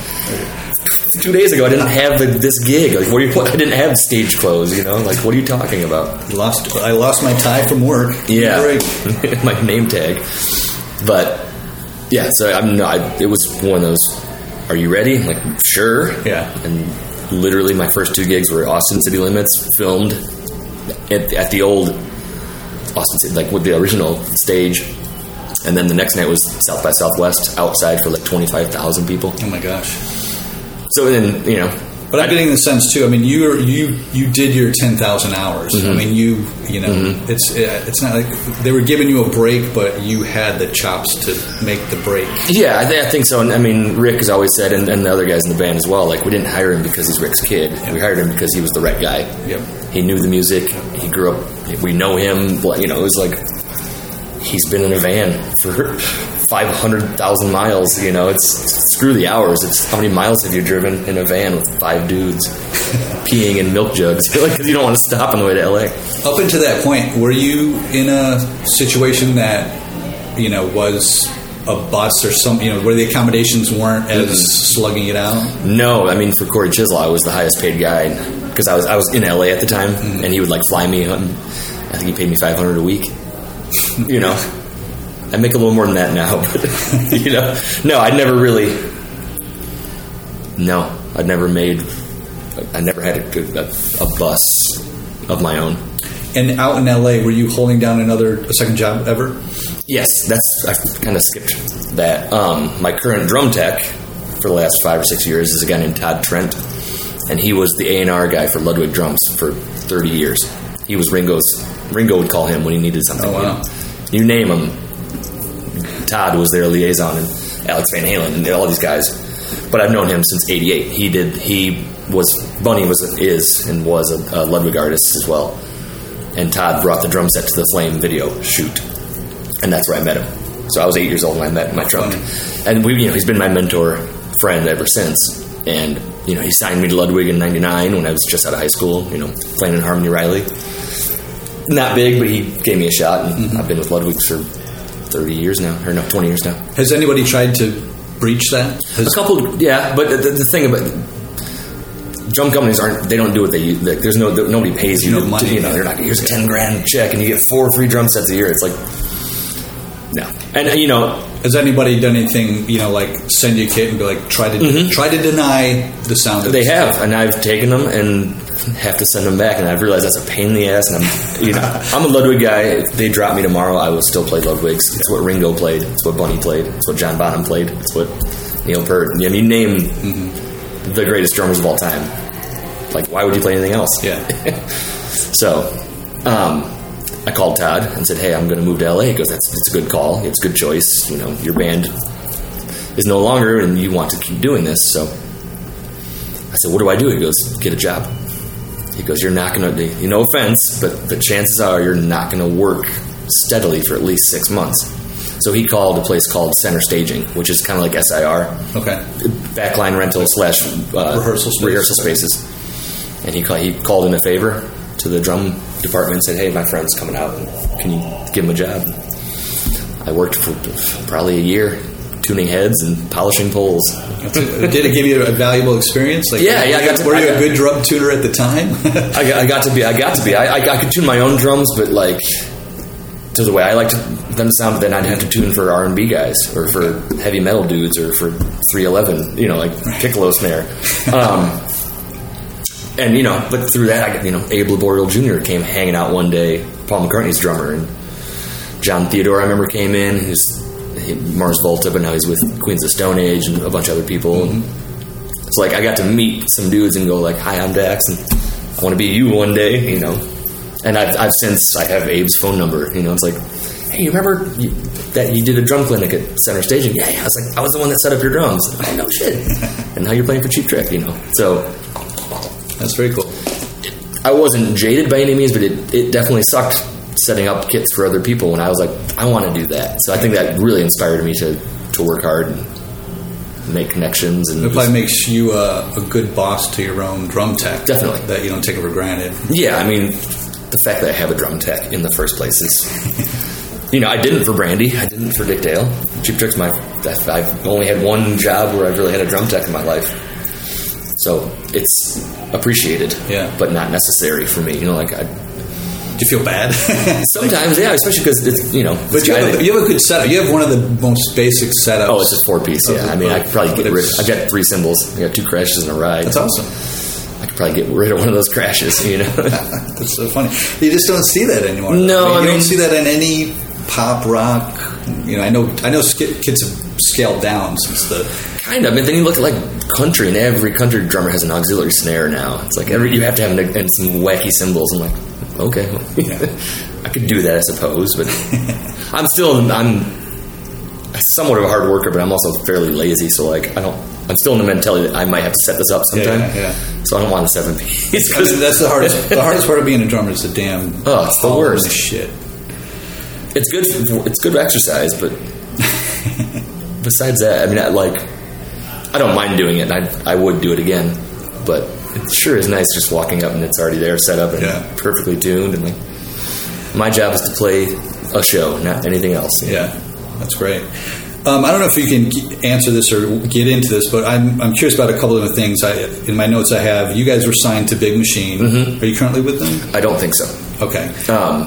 two days ago, I didn't have the, this gig. Like, what are you? What, I didn't have stage clothes. You know, like, what are you talking about? Lost. I lost my tie from work. Yeah, my name tag. But yeah, so I'm not. It was one of those. Are you ready? I'm like, sure. Yeah. And literally, my first two gigs were Austin City Limits, filmed at, at the old Austin City, like with the original stage. And then the next night was South by Southwest outside for like twenty five thousand people. Oh my gosh. So then, you know, but I'm getting the sense too. I mean, you were, you you did your ten thousand hours. Mm-hmm. I mean, you you know, mm-hmm. it's it's not like they were giving you a break, but you had the chops to make the break. Yeah, I, th- I think so. And I mean, Rick has always said, and, and the other guys in the band as well. Like, we didn't hire him because he's Rick's kid. Yeah. We hired him because he was the right guy. Yep. He knew the music. He grew up. We know him. You know, it was like he's been in a van for five hundred thousand miles, you know, it's, screw the hours, it's how many miles have you driven in a van with five dudes peeing in milk jugs, because you don't want to stop on the way to L A. Up until that point, were you in a situation that, you know, was a bus or something, you know, where the accommodations weren't as mm-hmm. slugging it out? No, I mean, for Corey Chisel, I was the highest paid guy, because I was, I was in L A at the time, mm-hmm. and he would, like, fly me, um, I think he paid me five hundred a week, you know. I make a little more than that now, but, you know, no, I'd never really, no, I'd never made, I never had a, a, a bus of my own. And out in L A, were you holding down another, a second job ever? Yes, that's, I kind of skipped that. Um, my current drum tech for the last five or six years is a guy named Todd Trent, and he was the A and R guy for Ludwig drums for thirty years. He was Ringo's. Ringo would call him when he needed something. Oh, wow. You name him, Todd was their liaison, and Alex Van Halen, and all these guys. But I've known him since eighty-eight. He did. He was Bunny was is and was a, a Ludwig artist as well. And Todd brought the drum set to the Flame video shoot, and that's where I met him. So I was eight years old when I met my drum. And we, you know, he's been my mentor, friend ever since. And you know, he signed me to Ludwig in ninety-nine when I was just out of high school. You know, playing in Harmony Riley. Not big, but he gave me a shot, and mm-hmm. I've been with Ludwig for thirty years now, or no, twenty years now. Has anybody tried to breach that? Has a couple, yeah. But the, the thing about drum companies aren't—they don't do what they. Like, there's no nobody pays you. No to, money. To, you know, they're not. Here's a ten grand check, and you get four free drum sets a year. It's like no, and you know. Has anybody done anything, you know, like send you a kit and be like, try to mm-hmm. try to deny the sound of it? They have, stuff. And I've taken them and have to send them back, and I've realized that's a pain in the ass. And I'm, you know, I'm a Ludwig guy. If they drop me tomorrow, I will still play Ludwigs. It's what Ringo played. It's what Bunny played. It's what John Bonham played. It's what Neil Peart. I mean, you name mm-hmm. the greatest drummers of all time. Like, why would you play anything else? Yeah. so, um... I called Todd and said, hey, I'm going to move to L A. He goes, that's it's a good call. It's a good choice. You know, your band is no longer, and you want to keep doing this. So I said, what do I do? He goes, get a job. He goes, you're not going to, you no offense, but the chances are you're not going to work steadily for at least six months. So he called a place called Center Staging, which is kind of like S I R. Okay. Backline rental slash uh, rehearsal spaces. Rehearsal spaces. And he called, he called in a favor to the drum department and said, hey, my friend's coming out, can you give him a job? I worked for probably a year tuning heads and polishing poles. Did it give you a valuable experience? Like, yeah, yeah. I got to, were you I, a good drum tuner at the time? I, got, I got to be. I got to be. I, I, I could tune my own drums, but like to the way I liked them to sound, but then I'd have to tune for R and B guys or for heavy metal dudes or for three eleven, you know, like piccolo snare. Um And, you know, but through that, you know, Abe Laboriel Junior came hanging out one day, Paul McCartney's drummer, and John Theodore, I remember, came in, who's Mars Volta, but now he's with Queens of Stone Age and a bunch of other people. And it's like, I got to meet some dudes and go like, hi, I'm Dax, and I want to be you one day, you know. And I've, I've since, I have Abe's phone number, you know, it's like, hey, you remember you, that you did a drum clinic at Center Staging? Yeah, yeah, I was like, I was the one that set up your drums. I know shit. And now you're playing for Cheap Trick, you know. So... That's very cool. I wasn't jaded by any means, but it, it definitely sucked setting up kits for other people when I was like, I want to do that. So I think that really inspired me to, to work hard and make connections. And it probably makes you a, a good boss to your own drum tech. Definitely. That you don't take it for granted. Yeah, I mean, the fact that I have a drum tech in the first place is, you know, I didn't for Brandi. I didn't for Dick Dale. Cheap Trick's my, I've only had one job where I've really had a drum tech in my life. So it's appreciated, yeah, but not necessary for me. You know, like I, do you feel bad sometimes? Yeah, especially because it's you know. But you have, a, you have a good setup. You have one of the most basic setups. Oh, it's a four piece. Yeah, I mean, I could probably get rid. I've got three cymbals. I got two crashes and a ride. That's awesome. I could probably get rid of one of those crashes. You know, that's so funny. You just don't see that anymore. No, I mean, I mean, you don't see that in any pop rock. You know, I know, I know, kids have scaled down since the. Kind of, and then you look at like country, and every country drummer has an auxiliary snare now. It's like every you have to have an, and some wacky cymbals. I'm like, okay, well, yeah. I could do that, I suppose. But I'm still I'm somewhat of a hard worker, but I'm also fairly lazy. So like, I don't. I'm still in the mentality that I might have to set this up sometime. Yeah, yeah. So I don't want a seven piece. Because I mean, that's the hardest. The hardest part of being a drummer is the damn. Oh, it's the worst shit. It's good. For, it's good exercise, but besides that, I mean, I like. I don't mind doing it, and I, I would do it again, but it sure is nice just walking up and it's already there, set up and yeah. perfectly tuned. And like, my job is to play a show, not anything else. Yeah, know? That's great. Um, I don't know if you can answer this or get into this, but I'm I'm curious about a couple of the things. I, in my notes I have, you guys were signed to Big Machine. Mm-hmm. Are you currently with them? I don't think so. Okay. Um,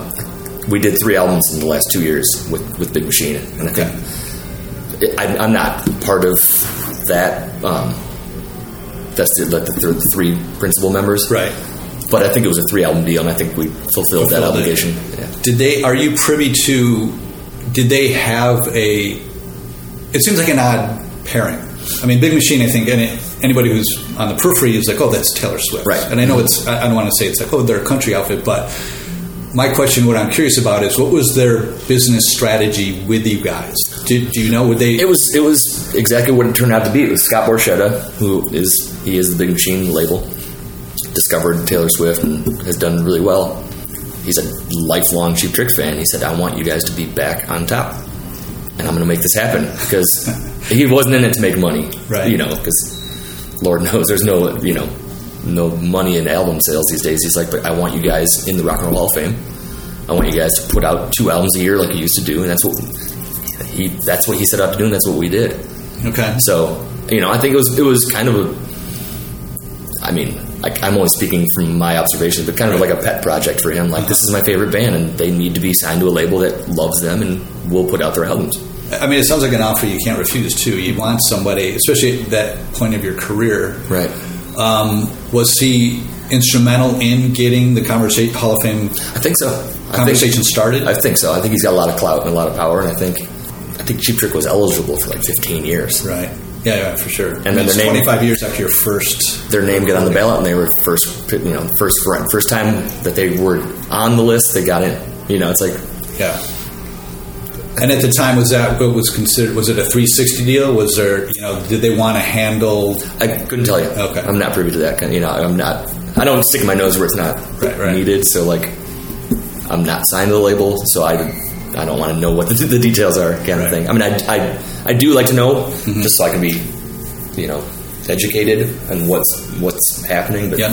we did three albums in the last two years with, with Big Machine, and I think okay. I, I'm not part of... that um, that's the, like the, th- the three principal members, right? But I think it was a three album deal, and I think we fulfilled, fulfilled that obligation. Yeah. Did they? Are you privy to? Did they have a? It seems like an odd pairing. I mean, Big Machine, I think any, anybody who's on the periphery is like, oh, that's Taylor Swift. Right. And I know it's, I don't want to say it's like, oh, they're a country outfit, but my question, what I'm curious about is, what was their business strategy with you guys? Did, do you know, would they... It was it was exactly what it turned out to be. It was Scott Borchetta, who is, he is the Big Machine label, discovered Taylor Swift and has done really well. He's a lifelong Cheap Trick fan. He said, I want you guys to be back on top, and I'm going to make this happen, because he wasn't in it to make money, right. You know, because Lord knows there's no, you know, no money in album sales these days. He's like, but I want you guys in the Rock and Roll Hall of Fame. I want you guys to put out two albums a year like you used to do, and that's what he that's what he set out to do, and that's what we did. Okay. So, you know, I think it was it was kind of a, I mean, I, I'm only speaking from my observations, but kind of like a pet project for him. Like, this is my favorite band, and they need to be signed to a label that loves them and will put out their albums. I mean, it sounds like an offer you can't refuse, too. You want somebody, especially at that point of your career. Right. Um, was he instrumental in getting the conversation, Hall of Fame? I think so. I conversation think, started? I think so. I think he's got a lot of clout and a lot of power, and I think I think Cheap Trick was eligible for like fifteen years. Right. Yeah, yeah, for sure. And, and then their name, twenty-five years after your first... Their name got on the ballot, and they were first, you know, first first time that they were on the list, they got in. You know, it's like... Yeah. And at the time, was that what was considered... Was it a three sixty deal? Was there, you know, did they want to handle... I couldn't tell you. Okay. I'm not privy to that. You know, I'm not... I don't stick my nose where it's not right, right. needed, so, like, I'm not signed to the label, so I... I don't want to know what the, the details are, kind of right. thing. I mean, I, I, I do like to know, mm-hmm. just so I can be, you know, educated on what's what's happening. But yeah.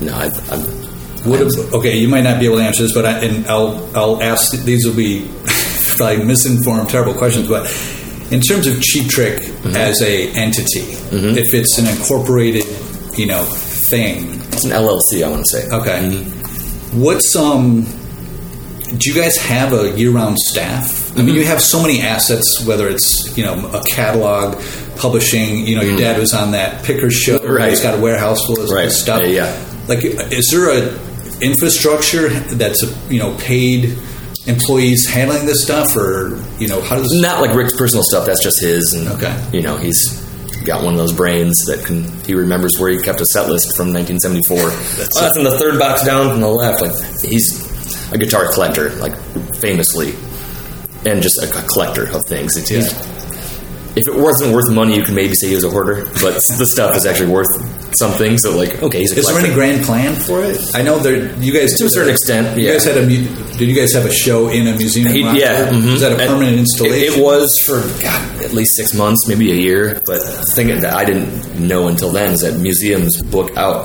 no, I, I'm. Would have, okay, you might not be able to answer this, but I, and I'll I'll ask. These will be probably misinformed, terrible questions. But in terms of Cheap Trick mm-hmm. as a entity, mm-hmm. if it's an incorporated, you know, thing, it's an L L C. I want to say. Okay, mm-hmm. what's um. Do you guys have a year-round staff? Mm-hmm. I mean, you have so many assets, whether it's, you know, a catalog, publishing, you know, your mm. dad was on that Pickers show. Right. He's got a warehouse full of right. stuff. Yeah, yeah. Like, is there a infrastructure that's, a, you know, paid employees handling this stuff? Or, you know, how does... Not like Rick's personal stuff. That's just his. And, okay. you know, he's... got one of those brains that can he remembers where he kept a set list from nineteen seventy-four. That's, oh, that's in the third box down from the left. Like, he's a guitar collector, like, famously, and just a, a collector of things. It's, yeah. If it wasn't worth money, you could maybe say he was a hoarder, but the stuff is actually worth something. So, like, okay, he's a collector. Is there any grand plan for it? I know there. You guys, to a certain extent, yeah. You guys had a. Did you guys have a show in a museum? He, yeah, mm-hmm. Is that a permanent and installation? It, it was for God, at least six months, maybe a year. But the thing that I didn't know until then is that museums book out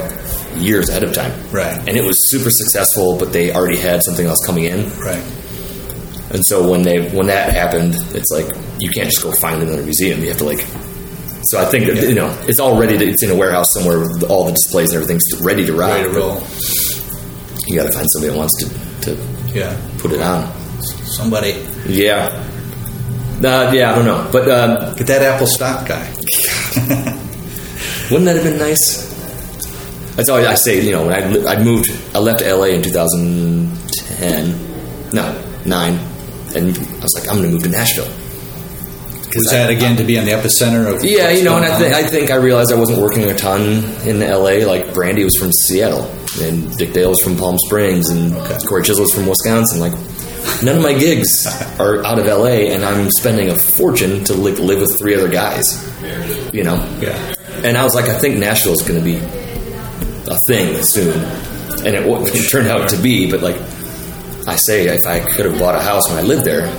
years ahead of time, right? And it was super successful, but they already had something else coming in, right? And so when they when that happened, it's like you can't just go find another museum. You have to like. So I think that yeah. you know it's all ready. To, it's in a warehouse somewhere. With all the displays and everything's ready to ride. Ready to roll. You got to find somebody that wants to to yeah. put it on. Somebody. Yeah. Uh, yeah, I don't know, but um, get that Apple stock guy. Wouldn't that have been nice? That's all I say, you know, when I, I moved, I left L A in two thousand ten, no, nine, and I was like, I'm going to move to Nashville. Was that, I, again, I, to be on the epicenter of... Yeah, you know, and I, th- I think I realized I wasn't working a ton in L A, like, Brandi was from Seattle, and Dick Dale was from Palm Springs, and okay. Corey Chisel was from Wisconsin, like, none of my gigs are out of L A, and I'm spending a fortune to li- live with three other guys, you know? Yeah. And I was like, I think Nashville's going to be... a thing soon, and it, it turned out to be. But like I say, if I could have bought a house when I lived there,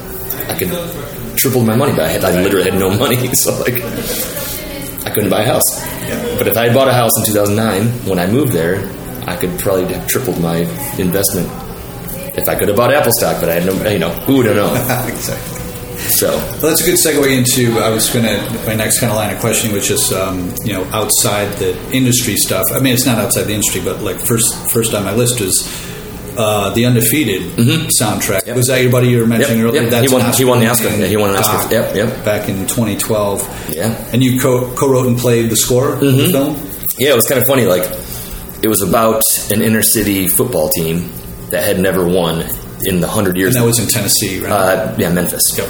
I could tripled my money. But I had I literally had no money, so like I couldn't buy a house. Yeah. But if I had bought a house in two thousand nine when I moved there, I could probably have tripled my investment. If I could have bought Apple stock, but I had no, you know, who would have known? Exactly. So well, that's a good segue into I was going to my next kind of line of questioning, which is um, you know outside the industry stuff. I mean, it's not outside the industry, but like first first on my list is uh, the Undefeated mm-hmm. soundtrack. Yep. Was that your buddy you were mentioning yep. earlier? Yep. That's he won. He won the Oscar. Yeah, he won an Oscar. Uh, yep, yep. Back in twenty twelve. Yeah. And you co- co-wrote and played the score mm-hmm. of the film. Yeah, it was kind of funny. Like it was about an inner city football team that had never won in the hundred years. And that was in Tennessee, right? Uh, yeah, Memphis. Yep.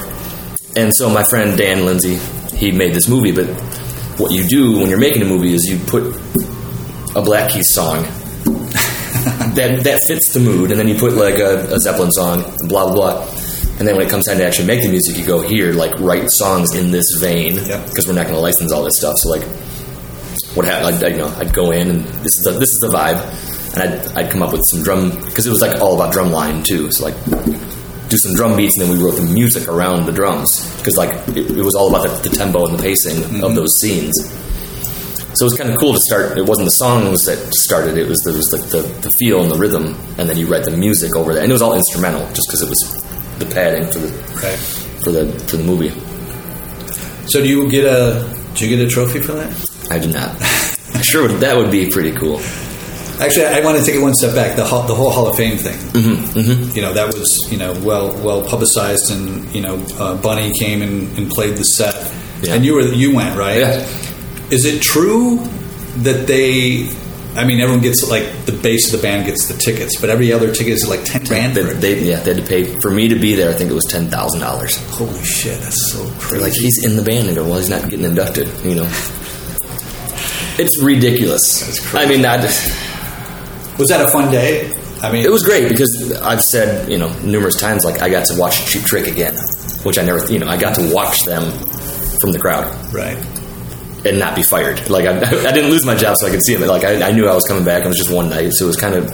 And so my friend Dan Lindsay, he made this movie, but what you do when you're making a movie is you put a Black Keys song that that fits the mood, and then you put like a, a Zeppelin song, blah blah blah, and then when it comes time to actually make the music, you go, here, like, write songs in this vein, because yep. we're not going to license all this stuff. So like, what happened? I, I, you know, I'd go in, and this is the this is the vibe, and I'd I'd come up with some drum, because it was like all about drum line too. So like, do some drum beats, and then we wrote the music around the drums, because like it, it was all about the, the tempo and the pacing mm-hmm. of those scenes. So it was kind of cool to start. It wasn't the songs that started; it was the, it was like the, the feel and the rhythm, and then you write the music over that. And it was all instrumental, just because it was the padding for the okay. for the for the movie. So do you get a do you get a trophy for that? I did not. Sure, that would be pretty cool. Actually, I want to take it one step back. The whole, the whole Hall of Fame thing, mm-hmm, mm-hmm. you know, that was, you know, well well publicized, and you know, uh, Bun E came and, and played the set, yeah. and you were you went right. Yeah. Is it true that they? I mean, everyone gets like the base of the band gets the tickets, but every other ticket is like ten grand. They, they, yeah, they had to pay for me to be there. I think it was ten thousand dollars. Holy shit, that's so crazy. They're like, he's in the band, and go, well, he's not getting inducted. You know, it's ridiculous. That's crazy. I mean, I just. Was that a fun day? I mean, it was great, because I've said, you know, numerous times, like, I got to watch Cheap Trick again, which I never, you know, I got to watch them from the crowd, right, and not be fired. Like, I, I didn't lose my job, so I could see them. Like, I, I knew I was coming back. It was just one night, so it was kind of,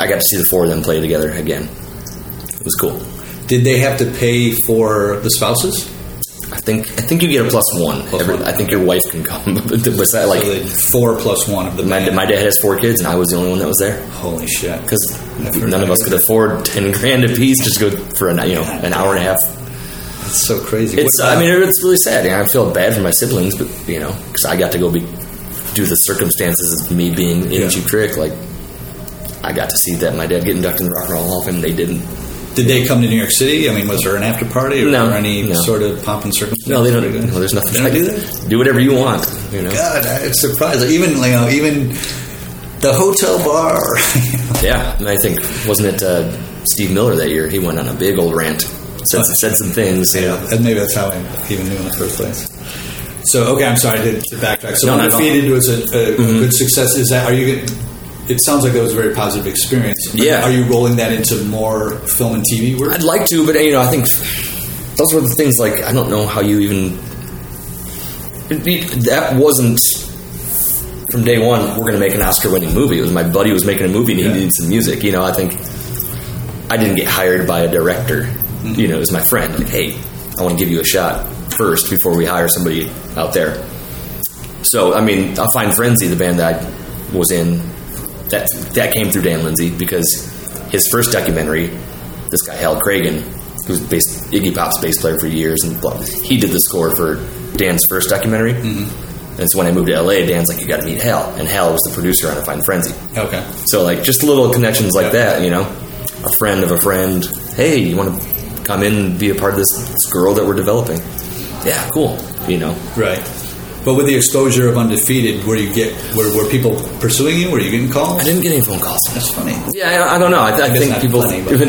I got to see the four of them play together again. It was cool. Did they have to pay for the spouses? I think I think you get a plus one. Plus Every, one. I think your wife can come. Was that like so four plus one of the band? My, my dad has four kids, and I was the only one that was there. Holy shit! Because none of us could afford ten grand a piece just to go for an you know an hour and a half. That's so crazy. It's I mean it's really sad. You know, I feel bad for my siblings, but you know, because I got to go be do the circumstances of me being in yeah. Cheap Trick. Like, I got to see that my dad get inducted in the Rock and Roll Hall of Fame. They didn't. Did they come to New York City? I mean, was there an after party or no, any no. sort of pomp and circumstance? No, they don't. No, there's nothing. They don't do that. Do whatever you want. You know. God, I'm surprised. Like, even you know, even the hotel bar. Yeah, and I think wasn't it uh, Steve Miller that year? He went on a big old rant, said said some things. You know, and maybe that's how I even knew in the first place. So okay, I'm sorry to, to backtrack. So no, Undefeated was a, a mm-hmm. good success. Is that are you? Getting, It sounds like it was a very positive experience. Are, yeah. Are you rolling that into more film and T V work? I'd like to, but, you know, I think those were the things, like, I don't know how you even... That wasn't, from day one, we're going to make an Oscar-winning movie. It was my buddy who was making a movie, and he yeah. needed some music. You know, I think I didn't get hired by a director. Mm-hmm. You know, it was my friend. Like, hey, I want to give you a shot first before we hire somebody out there. So, I mean, A Fine Frenzy, the band that I was in... That that came through Dan Lindsay, because his first documentary, this guy Hal Cragen, who's based, Iggy Pop's bass player for years, and blah, he did the score for Dan's first documentary. Mm-hmm. And so when I moved to L A, Dan's like, "You got to meet Hal," and Hal was the producer on A Fine Frenzy. Okay. So like just little connections like that, you know, a friend of a friend. Hey, you want to come in and be a part of this, this girl that we're developing? Yeah, cool. You know, right. But with the exposure of Undefeated, where you get, where were people pursuing you? Were you getting calls? I didn't get any phone calls. That's funny. Yeah, I, I don't know. I, I, I think people. Funny, even,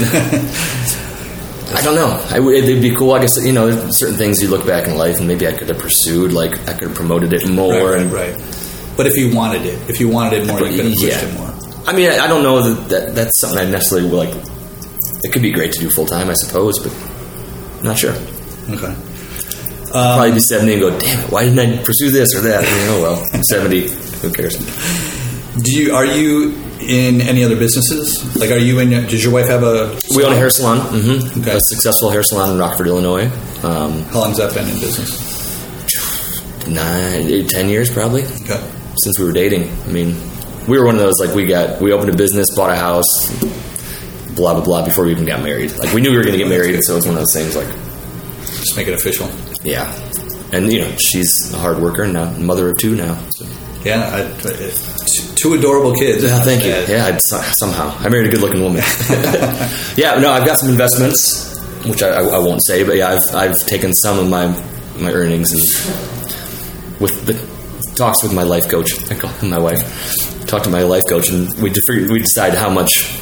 I don't know. I, it'd be cool. I guess you know, there's certain things you look back in life, and maybe I could have pursued. Like I could have promoted it more. Right, and, right, right. But if you wanted it, if you wanted it more, you could have pushed yeah. it more. I mean, I, I don't know that, that that's something I necessarily like. It could be great to do full time, I suppose, but I'm not sure. Okay. Um, probably be seventy and go, damn it, why didn't I pursue this or that? I mean, oh well, I'm seventy, who cares? Do you are you in any other businesses? Like, are you in? Does your wife have a? Salon? We own a hair salon. Mm-hmm. Okay. A successful hair salon in Rockford, Illinois. Um, How long's that been in business? Nine, eight, ten years probably. Okay. Since we were dating, I mean, we were one of those like we got we opened a business, bought a house, blah blah blah before we even got married. Like we knew we were going to get married, and so it was one of those things like just make it official. Yeah, and you know she's a hard worker and now, mother of two now. So. Yeah, I, I, two adorable kids. Yeah, thank you. Bad. Yeah, I, somehow I married a good-looking woman. Yeah, no, I've got some investments, which I, I won't say, but yeah, I've I've taken some of my my earnings and with the talks with my life coach. I call him my wife. Talk to my life coach, and we defer, we decide how much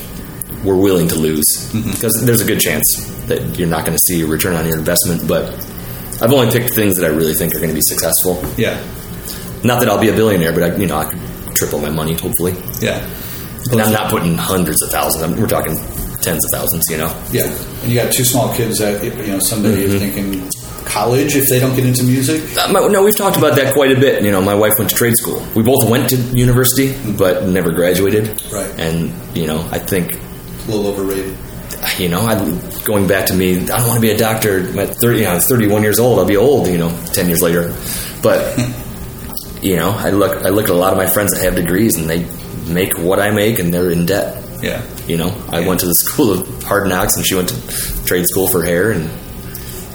we're willing to lose because mm-hmm. there's a good chance that you're not going to see a return on your investment, but. I've only picked things that I really think are going to be successful. Yeah. Not that I'll be a billionaire, but I, you know, I could triple my money, hopefully. Yeah. And I'm not putting hundreds of thousands. I'm, we're talking tens of thousands, you know. Yeah. And you got two small kids that, you know, somebody mm-hmm. is thinking college if they don't get into music? Uh, my, no, we've talked about that quite a bit. You know, my wife went to trade school. We both went to university, mm-hmm. but never graduated. Right. And, you know, I think... A little overrated. You know, I'm going back to me, I don't want to be a doctor. I'm at thirty, you know, I'm thirty-one years old. I'll be old, you know, ten years later. But, you know, I look I look at a lot of my friends that have degrees, and they make what I make, and they're in debt. Yeah. You know, I yeah. went to the school of hard knocks, and she went to trade school for hair. And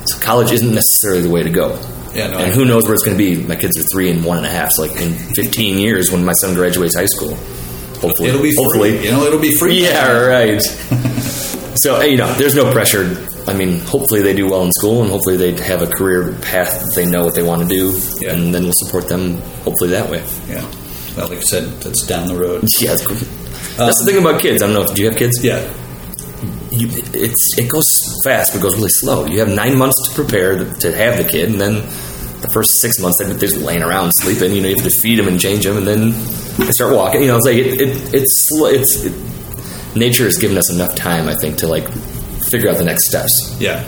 so college isn't necessarily the way to go. Yeah. No, and who knows where it's going to be. My kids are three and one and a half. So, like, in fifteen years, when my son graduates high school, hopefully. It'll be free. Hopefully. You know, it'll be free. Yeah, right. So, you know, there's no pressure. I mean, hopefully they do well in school, and hopefully they have a career path that they know what they want to do, yeah. and then we'll support them, hopefully, that way. Yeah. Well, like I said, that's down the road. Yeah, that's cool. Um, that's the thing about kids. I don't know. Do you have kids? Yeah. You, it's It goes fast, but it goes really slow. You have nine months to prepare to have the kid, and then the first six months, they're just laying around sleeping. You know, you have to feed them and change them, and then they start walking. You know, it's like, it, it, it's slow. It's... It, nature has given us enough time, I think, to, like, figure out the next steps. Yeah.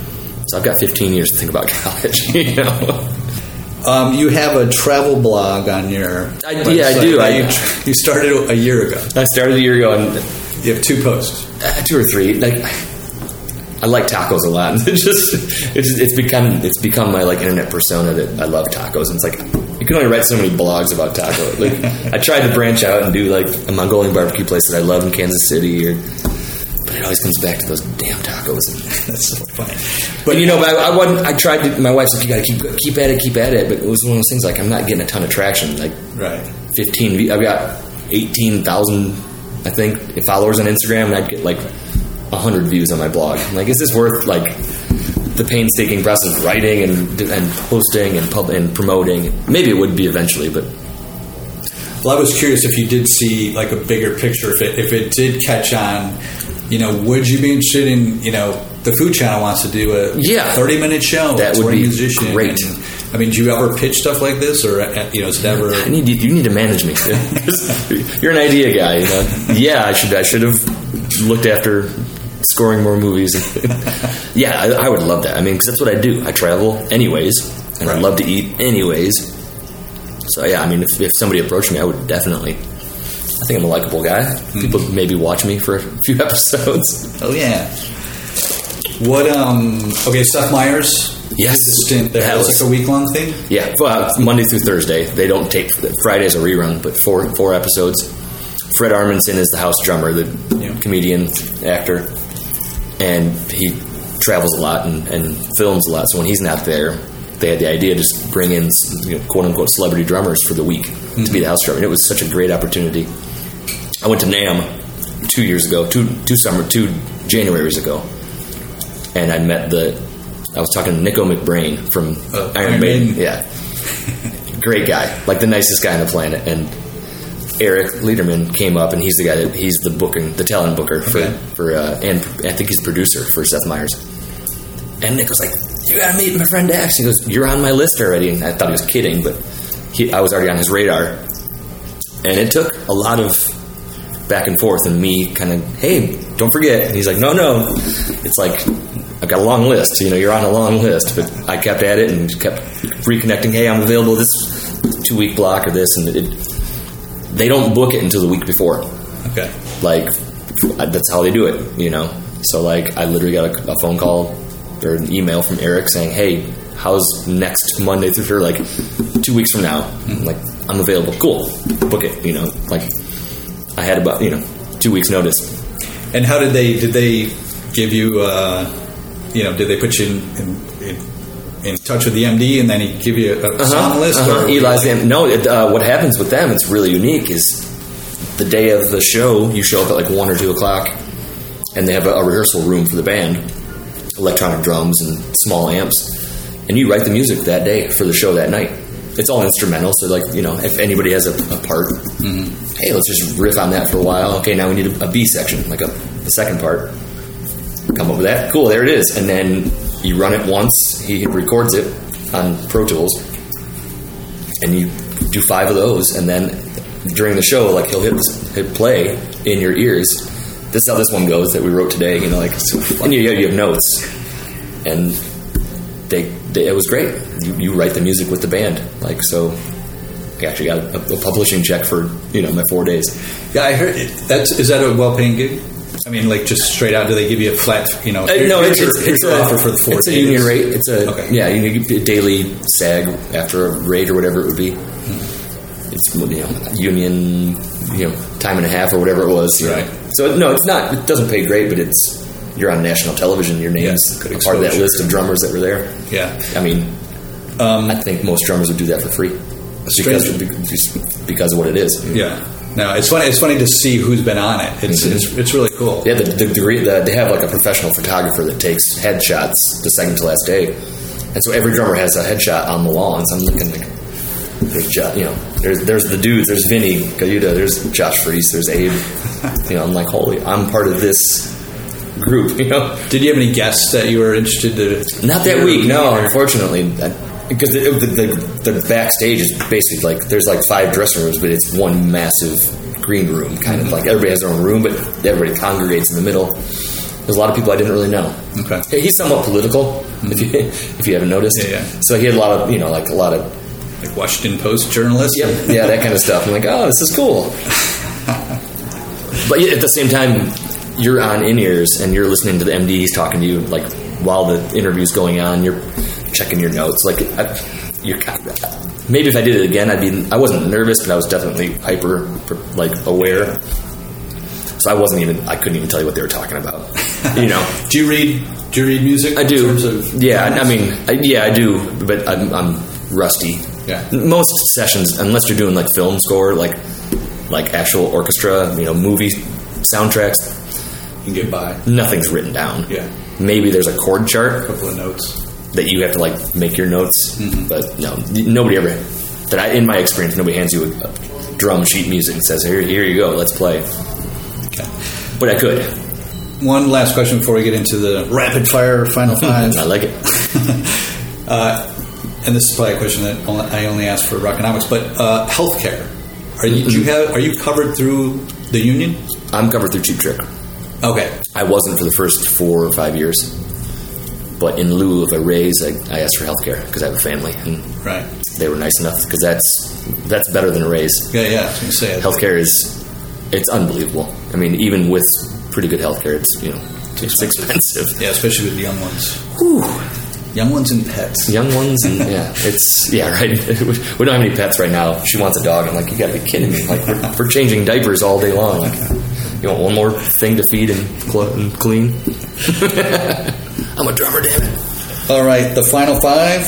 So I've got fifteen years to think about college, you know. Um, you have a travel blog on your I, Yeah, I do. I, you, you started a year ago. I started a year ago. And you have two posts. Uh, two or three. Like, I like tacos a lot. It's just, it's, it's become, it's become my, like, internet persona that I love tacos. And it's like, you can only write so many blogs about tacos. Like, I tried to branch out and do, like, a Mongolian barbecue place that I love in Kansas City, or, but it always comes back to those damn tacos. That's so funny. But, you know, but I, I wasn't, I tried to, my wife's like, you gotta keep, keep at it, keep at it. But it was one of those things, like, I'm not getting a ton of traction. Like, right. fifteen, I've got eighteen thousand, I think, followers on Instagram, and I'd get, like, one hundred views on my blog. I'm like, is this worth, like, the painstaking process of writing and and posting and pub- and promoting? Maybe it would be eventually, but... Well, I was curious if you did see, like, a bigger picture, if it, if it did catch on, you know, would you be interested in, you know, the Food Channel wants to do a yeah, thirty-minute show. That would be musician great. And, I mean, do you ever pitch stuff like this, or, you know, is it ever... I need, you need to manage me. You're an idea guy, you know? Yeah, I should I should have looked after... scoring more movies. Yeah, I, I would love that. I mean, because that's what I do. I travel anyways, and right. I love to eat anyways. So, yeah, I mean, if, if somebody approached me, I would definitely. I think I'm a likable guy. Mm-hmm. People maybe watch me for a few episodes. Oh, yeah. What, um, okay, Seth Meyers. Yes. Stint there. That was, was like a week-long thing? Yeah, well, Monday through Thursday. They don't take, Friday's a rerun, but four four episodes. Fred Armisen is the house drummer, the yeah. comedian, actor. And he travels a lot and, and films a lot. So when he's not there, they had the idea to just bring in, you know, quote-unquote celebrity drummers for the week mm-hmm. to be the house drummer. And it was such a great opportunity. I went to NAMM two years ago, two two summer, two Januaries ago. And I met the... I was talking to Nico McBrain from uh, Iron Maiden. Yeah. Great guy. Like the nicest guy on the planet. And Eric Lederman came up, and he's the guy that he's the booking, the talent booker for, okay. for uh, and I think he's producer for Seth Meyers. And Nick was like, "You gotta meet my friend Dax." He goes, "You're on my list already." And I thought he was kidding, but he, I was already on his radar. And it took a lot of back and forth, and me kind of, "Hey, don't forget." And he's like, "No, no." It's like, I've got a long list. You know, you're on a long list, but I kept at it and kept reconnecting. Hey, I'm available this two week block or this, and it. They don't book it until the week before. Okay. Like, that's how they do it, you know? So, like, I literally got a, a phone call or an email from Eric saying, hey, how's next Monday through for, like, two weeks from now? I'm like, I'm available. Cool. Book it, you know? Like, I had about, you know, two weeks notice. And how did they, did they give you, uh, you know, did they put you in... in, in in touch with the M D, and then he give you a uh-huh, song list? Uh-huh. Or Eli's the M D. No, it, uh, what happens with them, it's really unique, is the day of the show, you show up at like one or two o'clock, and they have a, a rehearsal room for the band, electronic drums and small amps, and you write the music that day for the show that night. It's all instrumental, so like, you know, if anybody has a, a part, mm-hmm. hey, let's just riff on that for a while. Okay, now we need a, a B section, like a, a second part. Come up with that. Cool, there it is. And then... you run it once, he records it on Pro Tools, and you do five of those, and then during the show, like, he'll hit, this, hit play in your ears. This is how this one goes that we wrote today, you know, like, and you, you have notes, and they, they it was great. You, you write the music with the band, like, so. I actually got a, a publishing check for, you know, my four days. Yeah, I heard. That's is that a well-paying gig? I mean, like, just straight out, do they give you a flat, you know? Here, uh, no, it's, your, it's, it's your a, offer for the four. It's days. A union rate. It's a okay. yeah, you get a daily SAG after a rate or whatever it would be. It's, you know, union, you know, time and a half or whatever it was. Right. Know. So no, it's not. It doesn't pay great, but it's you're on national television. Your name's yeah, part of that list of drummers that were there. Yeah. I mean, um, I think most drummers would do that for free. Because of, because of what it is. Yeah. No, it's funny. It's funny to see who's been on it. It's mm-hmm. it's, it's really cool. Yeah, the, the, the, they have like a professional photographer that takes headshots the second to last day, and so every drummer has a headshot on the lawn. So I'm looking like, there's you know, there's there's the dudes, there's Vinny Cayuta, there's Josh Freese, there's Abe. You know, I'm like, holy, I'm part of this group. You know, did you have any guests that you were interested to? Not that week. No, or? Unfortunately. I, Because it, the, the, the backstage is basically like, there's like five dressing rooms, but it's one massive green room, kind of like everybody has their own room, but everybody congregates in the middle. There's a lot of people I didn't really know. Okay. He's somewhat political, if you if you haven't noticed. Yeah, yeah. So he had a lot of, you know, like a lot of... Like Washington Post journalists? Yep. Yeah, that kind of stuff. I'm like, oh, this is cool. But at the same time, you're on in-ears, and you're listening to the M Ds talking to you, like, while the interview's going on, you're... checking your notes, like I, you're maybe if I did it again, I'd be. I wasn't nervous, but I was definitely hyper, like aware. So I wasn't even. I couldn't even tell you what they were talking about. You know? Do you read? Do you read music? I do. In terms of yeah, genres? I mean, I, yeah, I do, but I'm, I'm rusty. Yeah. Most sessions, unless you're doing like film score, like like actual orchestra, you know, movie soundtracks, you can get by. Nothing's written down. Yeah. Maybe there's a chord chart, a couple of notes. That you have to like make your notes, mm-hmm. but no, nobody ever. That I, in my experience, nobody hands you a, a drum sheet music and says, "Here, here you go, let's play." Okay. But I could. One last question before we get into the rapid fire final five. I like it. uh, and this is probably a question that only, I only ask for Rockonomics, but uh, healthcare. Are you? Mm-hmm. Do you have? Are you covered through the union? I'm covered through Cheap Trick. Okay. I wasn't for the first four or five years. But in lieu of a raise, I, I asked for health care because I have a family. And right. They were nice enough because that's that's better than a raise. Yeah, yeah. You say it. Health care is it's unbelievable. I mean, even with pretty good health care, it's you know it's, it's expensive. expensive. Yeah, especially with young ones. Whew. Young ones and pets. Young ones and yeah, it's yeah right. We don't have any pets right now. She wants a dog. I'm like, you got to be kidding me. Like we're, we're changing diapers all day long. Like, you want one more thing to feed and, cl- and clean? I'm a drummer, damn it. All right, the final five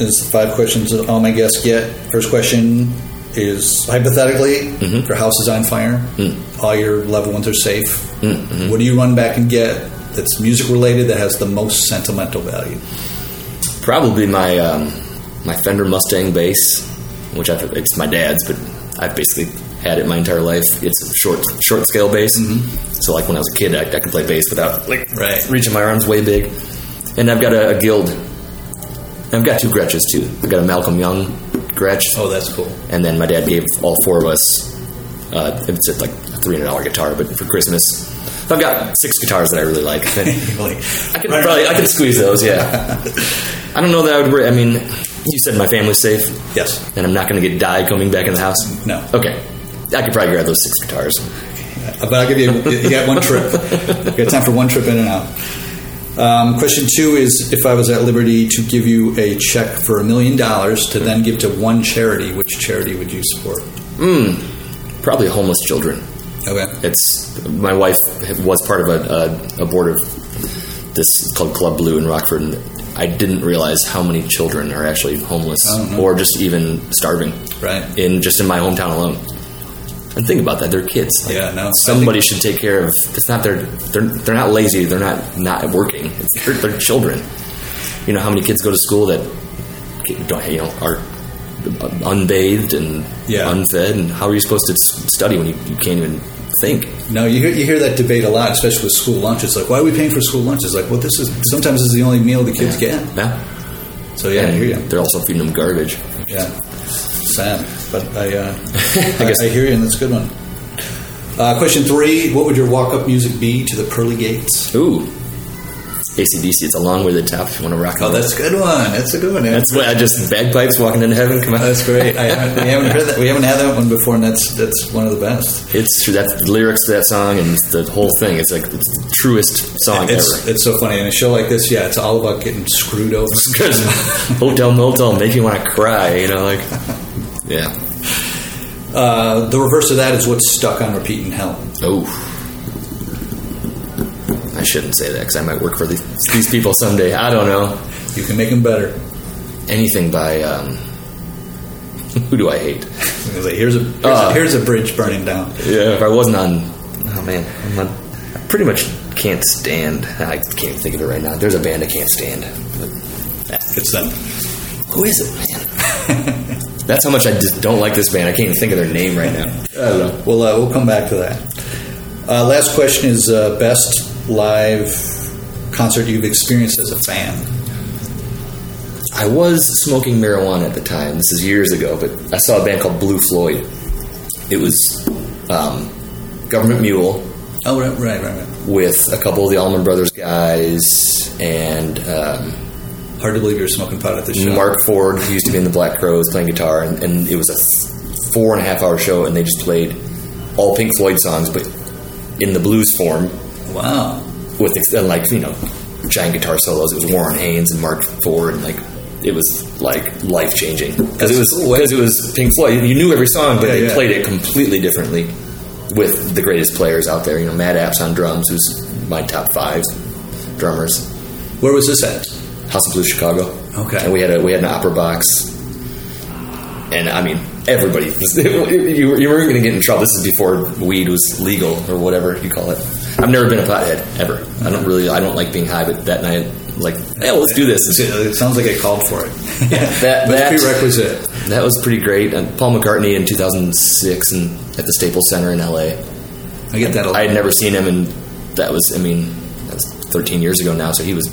is the five questions that all my guests get. First question is, hypothetically, mm-hmm. if your house is on fire, mm. all your loved ones are safe. Mm-hmm. What do you run back and get that's music-related that has the most sentimental value? Probably my um, my Fender Mustang bass, which I've, it's my dad's, but I've basically had it my entire life. It's a short, short-scale bass. Mm-hmm. So, like, when I was a kid, I, I could play bass without, like, right. reaching my arms way big. And I've got a, a Guild. I've got two Gretches, too. I've got a Malcolm Young Gretsch. Oh, that's cool. And then my dad gave all four of us, uh, it's at, like, a three hundred dollars guitar, but for Christmas. I've got six guitars that I really like. like I could right probably, right. I could squeeze those, yeah. I don't know that I would, re- I mean, you said my family's safe. Yes. And I'm not going to get dye coming back in the house? No. Okay. I could probably grab those six guitars. But I'll give you, you got one trip. You got time for one trip in and out. Um, question two is, if I was at liberty to give you a check for a million dollars to then give to one charity, which charity would you support? Mm, probably homeless children. Okay. It's, my wife was part of a, a, a board of this called Club Blue in Rockford, and I didn't realize how many children are actually homeless or just even starving. Right. In just in my hometown alone. And think about that; they're kids. Like, yeah, no. Somebody should take care of. It's not their. They're they're not lazy. They're not not working. It's their, their children. You know how many kids go to school that don't you know are unbathed and yeah. unfed, and how are you supposed to study when you, you can't even think? No, you hear you hear that debate a lot, especially with school lunches. Like, why are we paying for school lunches? Like, well, this is sometimes this is the only meal the kids yeah. get. Yeah. So yeah, and I hear you. They're also feeding them garbage. Yeah. sad, but I, uh, I guess I, I hear you, and that's a good one. Uh, question three: what would your walk-up music be to the pearly gates? Ooh. A C D C, it's a long way to the top if you want to rock. Oh, that's a good one. That's a good one. That's what I just bagpipes walking into heaven. Come on, that's great. I haven't, we haven't heard that. We haven't had that one before, and that's that's one of the best. It's true. That's the lyrics to that song and the whole thing. It's like it's the truest song it's, ever. It's so funny in a show like this. Yeah, it's all about getting screwed over. Hotel Motel make you want to cry. You know, like yeah. Uh, the reverse of that is what's stuck on repeat in hell. Oh. I shouldn't say that because I might work for these, these people someday. I don't know. You can make them better. Anything by um, who do I hate? here's a here's, uh, a here's a bridge burning down. Yeah. If I wasn't on, oh man, I'm on, I pretty much can't stand. I can't think of it right now. There's a band I can't stand. But it's them. Who is it, man? That's how much I just don't like this band. I can't even think of their name right now. I don't know. Well, uh, we'll come back to that. Uh, last question is uh, best live concert you've experienced as a fan. I was smoking marijuana at the time. This is years ago, but I saw a band called Blue Floyd. It was um, Government Mule. Oh, right, right, right, right. With a couple of the Allman Brothers guys and... Um, hard to believe you were smoking pot at this show. Mark Ford, who used to be in the Black Crowes, playing guitar, and, and it was a four and a half hour show, and they just played all Pink Floyd songs, but in the blues form. Wow. With, like, you know, giant guitar solos. It was Warren Haynes and Mark Ford, and, like, it was, like, life-changing. Because it was because it was Pink Floyd. You knew every song, but yeah, they yeah. played it completely differently with the greatest players out there. You know, Matt Apps on drums, who's my top five drummers. Where was this at? House of Blues, Chicago. Okay. And we had a we had an opera box. And, I mean, everybody. You, you weren't going to get in trouble. This is before weed was legal or whatever you call it. I've never been a pothead, ever. I don't really, I don't like being high, but that night, like, hey, let's do this. It sounds like I called for it. Yeah, that, that, prerequisite. That was pretty great. And Paul McCartney in two thousand six and at the Staples Center in L A. I get that a lot. I had never seen him, and that was, I mean, that was thirteen years ago now, so he was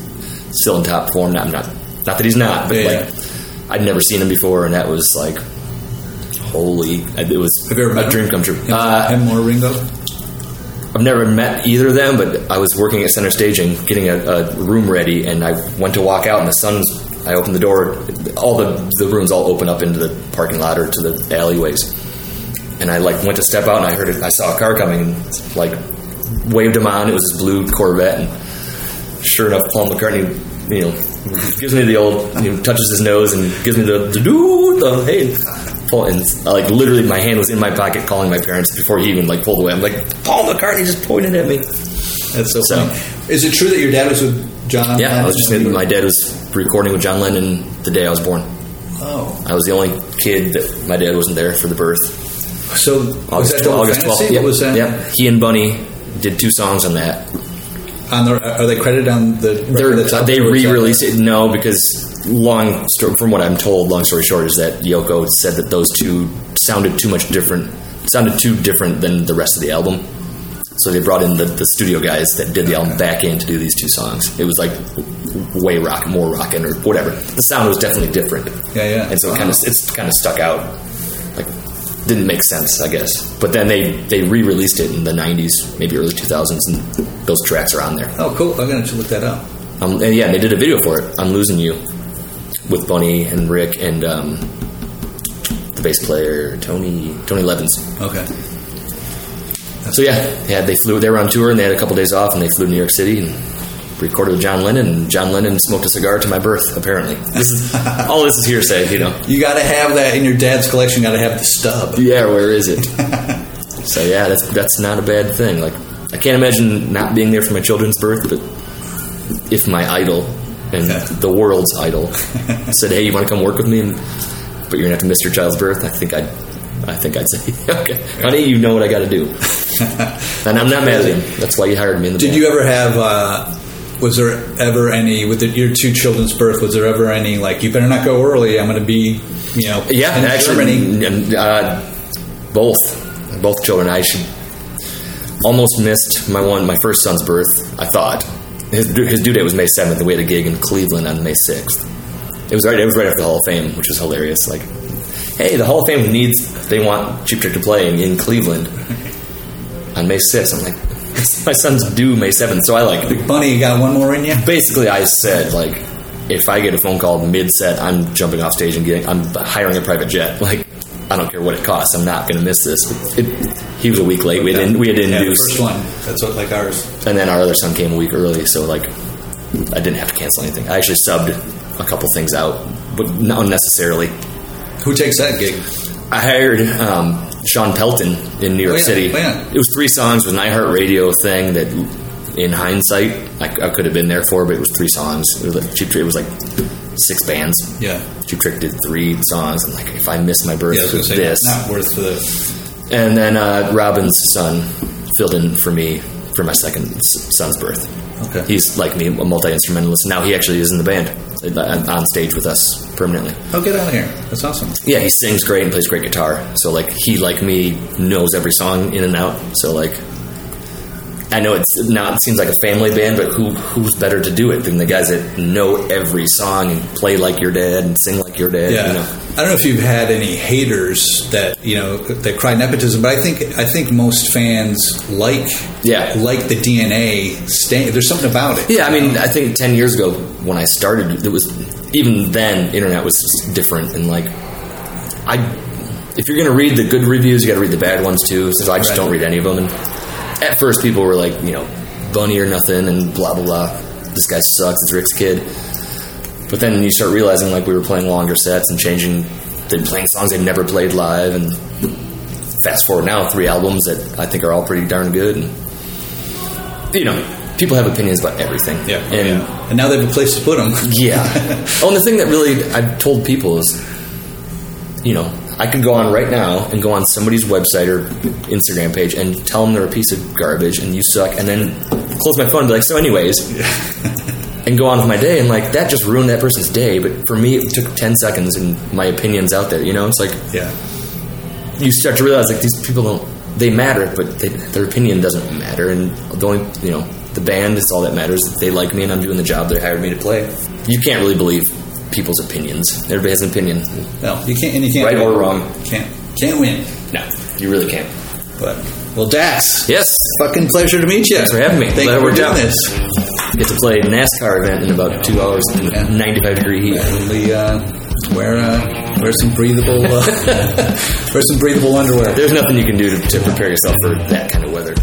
still in top form. Not, not, not that he's not, but, yeah, like, yeah. I'd never seen him before, and that was, like, holy, it was Have you ever a dream him? come true. Uh, and more Ringo? I've never met either of them, but I was working at Center Staging, getting a, a room ready, and I went to walk out, and the sun's... I opened the door. All the, the rooms all open up into the parking lot or to the alleyways. And I, like, went to step out, and I heard it. I saw a car coming, and, like, waved him on. It was this blue Corvette, and sure enough, Paul McCartney, you know, gives me the old... You know, touches his nose and gives me the... the, the hey... And, like, literally my hand was in my pocket calling my parents before he even, like, pulled away. I'm like, Paul McCartney just pointed at me. That's so, so funny. Is it true that your dad was with John Yeah, Lennon? I was just thinking my dad was recording with John Lennon the day I was born. Oh. I was the only kid that my dad wasn't there for the birth. So August twelfth. Yeah. What was that? Yeah. He and Bunny did two songs on that. On the, are they credited on the record that's out? They re-released it. No, because... Long story, from what I'm told, long story short, is that Yoko said that those two sounded too much different, sounded too different than the rest of the album. So they brought in the, the studio guys that did the album back in to do these two songs. It was like way rock, more rockin', or whatever. The sound was definitely different. Yeah, yeah. And so wow. it kind of it's kind of stuck out. Like, didn't make sense, I guess. But then they, they re-released it in the nineties, maybe early two thousands, and those tracks are on there. Oh, cool. I'm gonna have to look that up. Um, and yeah, they did a video for it. I'm Losing You. With Bunny and Rick and um, the bass player Tony Tony Levins. Okay. That's so yeah, yeah, they flew. They were on tour and they had a couple days off, and they flew to New York City and recorded with John Lennon. And John Lennon smoked a cigar to my birth. Apparently, this is, all this is hearsay. You know, you got to have that in your dad's collection. Got to have the stub. Yeah, where is it? So yeah, that's that's not a bad thing. Like, I can't imagine not being there for my children's birth, but if my idol. And okay. the world's idol said, "Hey, you want to come work with me? And, but you're gonna have to miss your child's birth." I think I'd, I think I'd say, "Okay, honey, you know what I got to do." And I'm not mad at him. That's why you hired me. In the Did band. you ever have? Uh, was there ever any with the, your two children's birth? Was there ever any like, you better not go early? I'm going to be, you know, yeah, in actually, uh, both, both children. I should almost missed my one, my first son's birth. I thought. His, his due date was May seventh, and we had a gig in Cleveland on May sixth. It was right, it was right after the Hall of Fame, which was hilarious. Like, hey, the Hall of Fame needs, they want Cheap Trick to play in, in Cleveland on May sixth. I'm like, my son's due May seventh, so I like... Big Bunny, you got one more in you? Basically, I said, like, if I get a phone call mid-set, I'm jumping off stage and getting... I'm hiring a private jet. Like, I don't care what it costs. I'm not going to miss this. It, he was a week late. We had, in, we had induced... Yeah, the first one. That's what, like ours. And then our other son came a week early, so, like, I didn't have to cancel anything. I actually subbed a couple things out, but not unnecessarily. Who takes that gig? I hired... Um, Sean Pelton in New York oh, yeah, City. Oh, yeah. It was three songs with an iHeartRadio thing that, in hindsight, I, I could have been there for, but it was three songs. It was like Cheap Trick. It was like six bands. Yeah, Cheap Trick did three songs. I'm like, if I miss my birth yeah, with say, this, not worth the. And then uh, Robin's son filled in for me for my second son's birth. Okay, he's like me, a multi-instrumentalist. Now he actually is in the band on stage with us permanently. Oh, get out of here. That's awesome. Yeah, he sings great and plays great guitar. So, like, he, like me, knows every song in and out. So, like, I know it's now it seems like a family band, but who who's better to do it than the guys that know every song and play like your dad and sing like your dad? Yeah. You know? I don't know if you've had any haters that, you know, that cry nepotism, but I think I think most fans like yeah. like the D N A. St- there's something about it. Yeah, I mean, I think ten years ago when I started, it was even then internet was different, and like I, if you're going to read the good reviews, you got to read the bad ones too. So I just right. don't read any of them. And at first, people were like, you know, Bunny or nothing, and blah blah blah. This guy sucks. It's Rick's kid. But then you start realizing, like, we were playing longer sets and changing, then playing songs they'd never played live. And fast forward now, three albums that I think are all pretty darn good. And, you know, people have opinions about everything. Yeah. And, yeah. and now they have a place to put them. Yeah. Oh, and the thing that really I've told people is, you know, I could go on right now and go on somebody's website or Instagram page and tell them they're a piece of garbage and you suck, and then close my phone and be like, so anyways... Yeah. And go on with my day, and like that just ruined that person's day. But for me, it took ten seconds, and my opinion's out there. You know, it's like yeah, you start to realize like these people don't they matter, but they, their opinion doesn't matter. And the only you know the band is all that matters. They like me, and I'm doing the job they hired me to play. You can't really believe people's opinions. Everybody has an opinion. No, you can't. And you can't right win. Or wrong. Can't can't win. No, you really can't. But well, Dax. Yes. Fucking pleasure to meet you. Thanks for having me. Thank Glad you we're doing this. Get to play a NASCAR event in about two hours in yeah. ninety-five degree heat. Only uh, wear uh, wear some breathable uh, wear some breathable underwear. There's nothing you can do to, to prepare yourself for that kind of weather.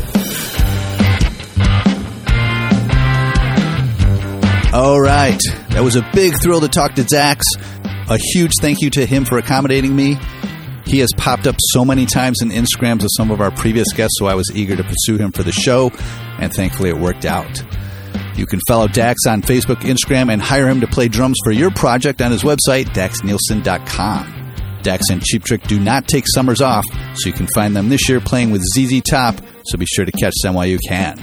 All right, that was a big thrill to talk to Dax. A huge thank you to him for accommodating me. He has popped up so many times in Instagrams of some of our previous guests, so I was eager to pursue him for the show, and thankfully it worked out. You can follow Dax on Facebook, Instagram, and hire him to play drums for your project on his website, dax nielsen dot com. Dax and Cheap Trick do not take summers off, so you can find them this year playing with Z Z Top, so be sure to catch them while you can.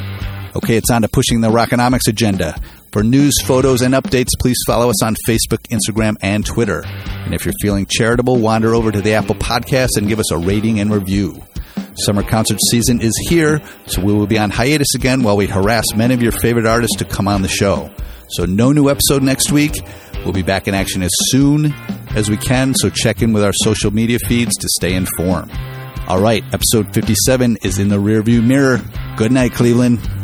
Okay, it's on to pushing the Rockonomics agenda. For news, photos, and updates, please follow us on Facebook, Instagram, and Twitter. And if you're feeling charitable, wander over to the Apple Podcast and give us a rating and review. Summer concert season is here, so we will be on hiatus again while we harass many of your favorite artists to come on the show. So no new episode next week. We'll be back in action as soon as we can, so check in with our social media feeds to stay informed. All right, episode fifty-seven is in the rearview mirror. Good night, Cleveland.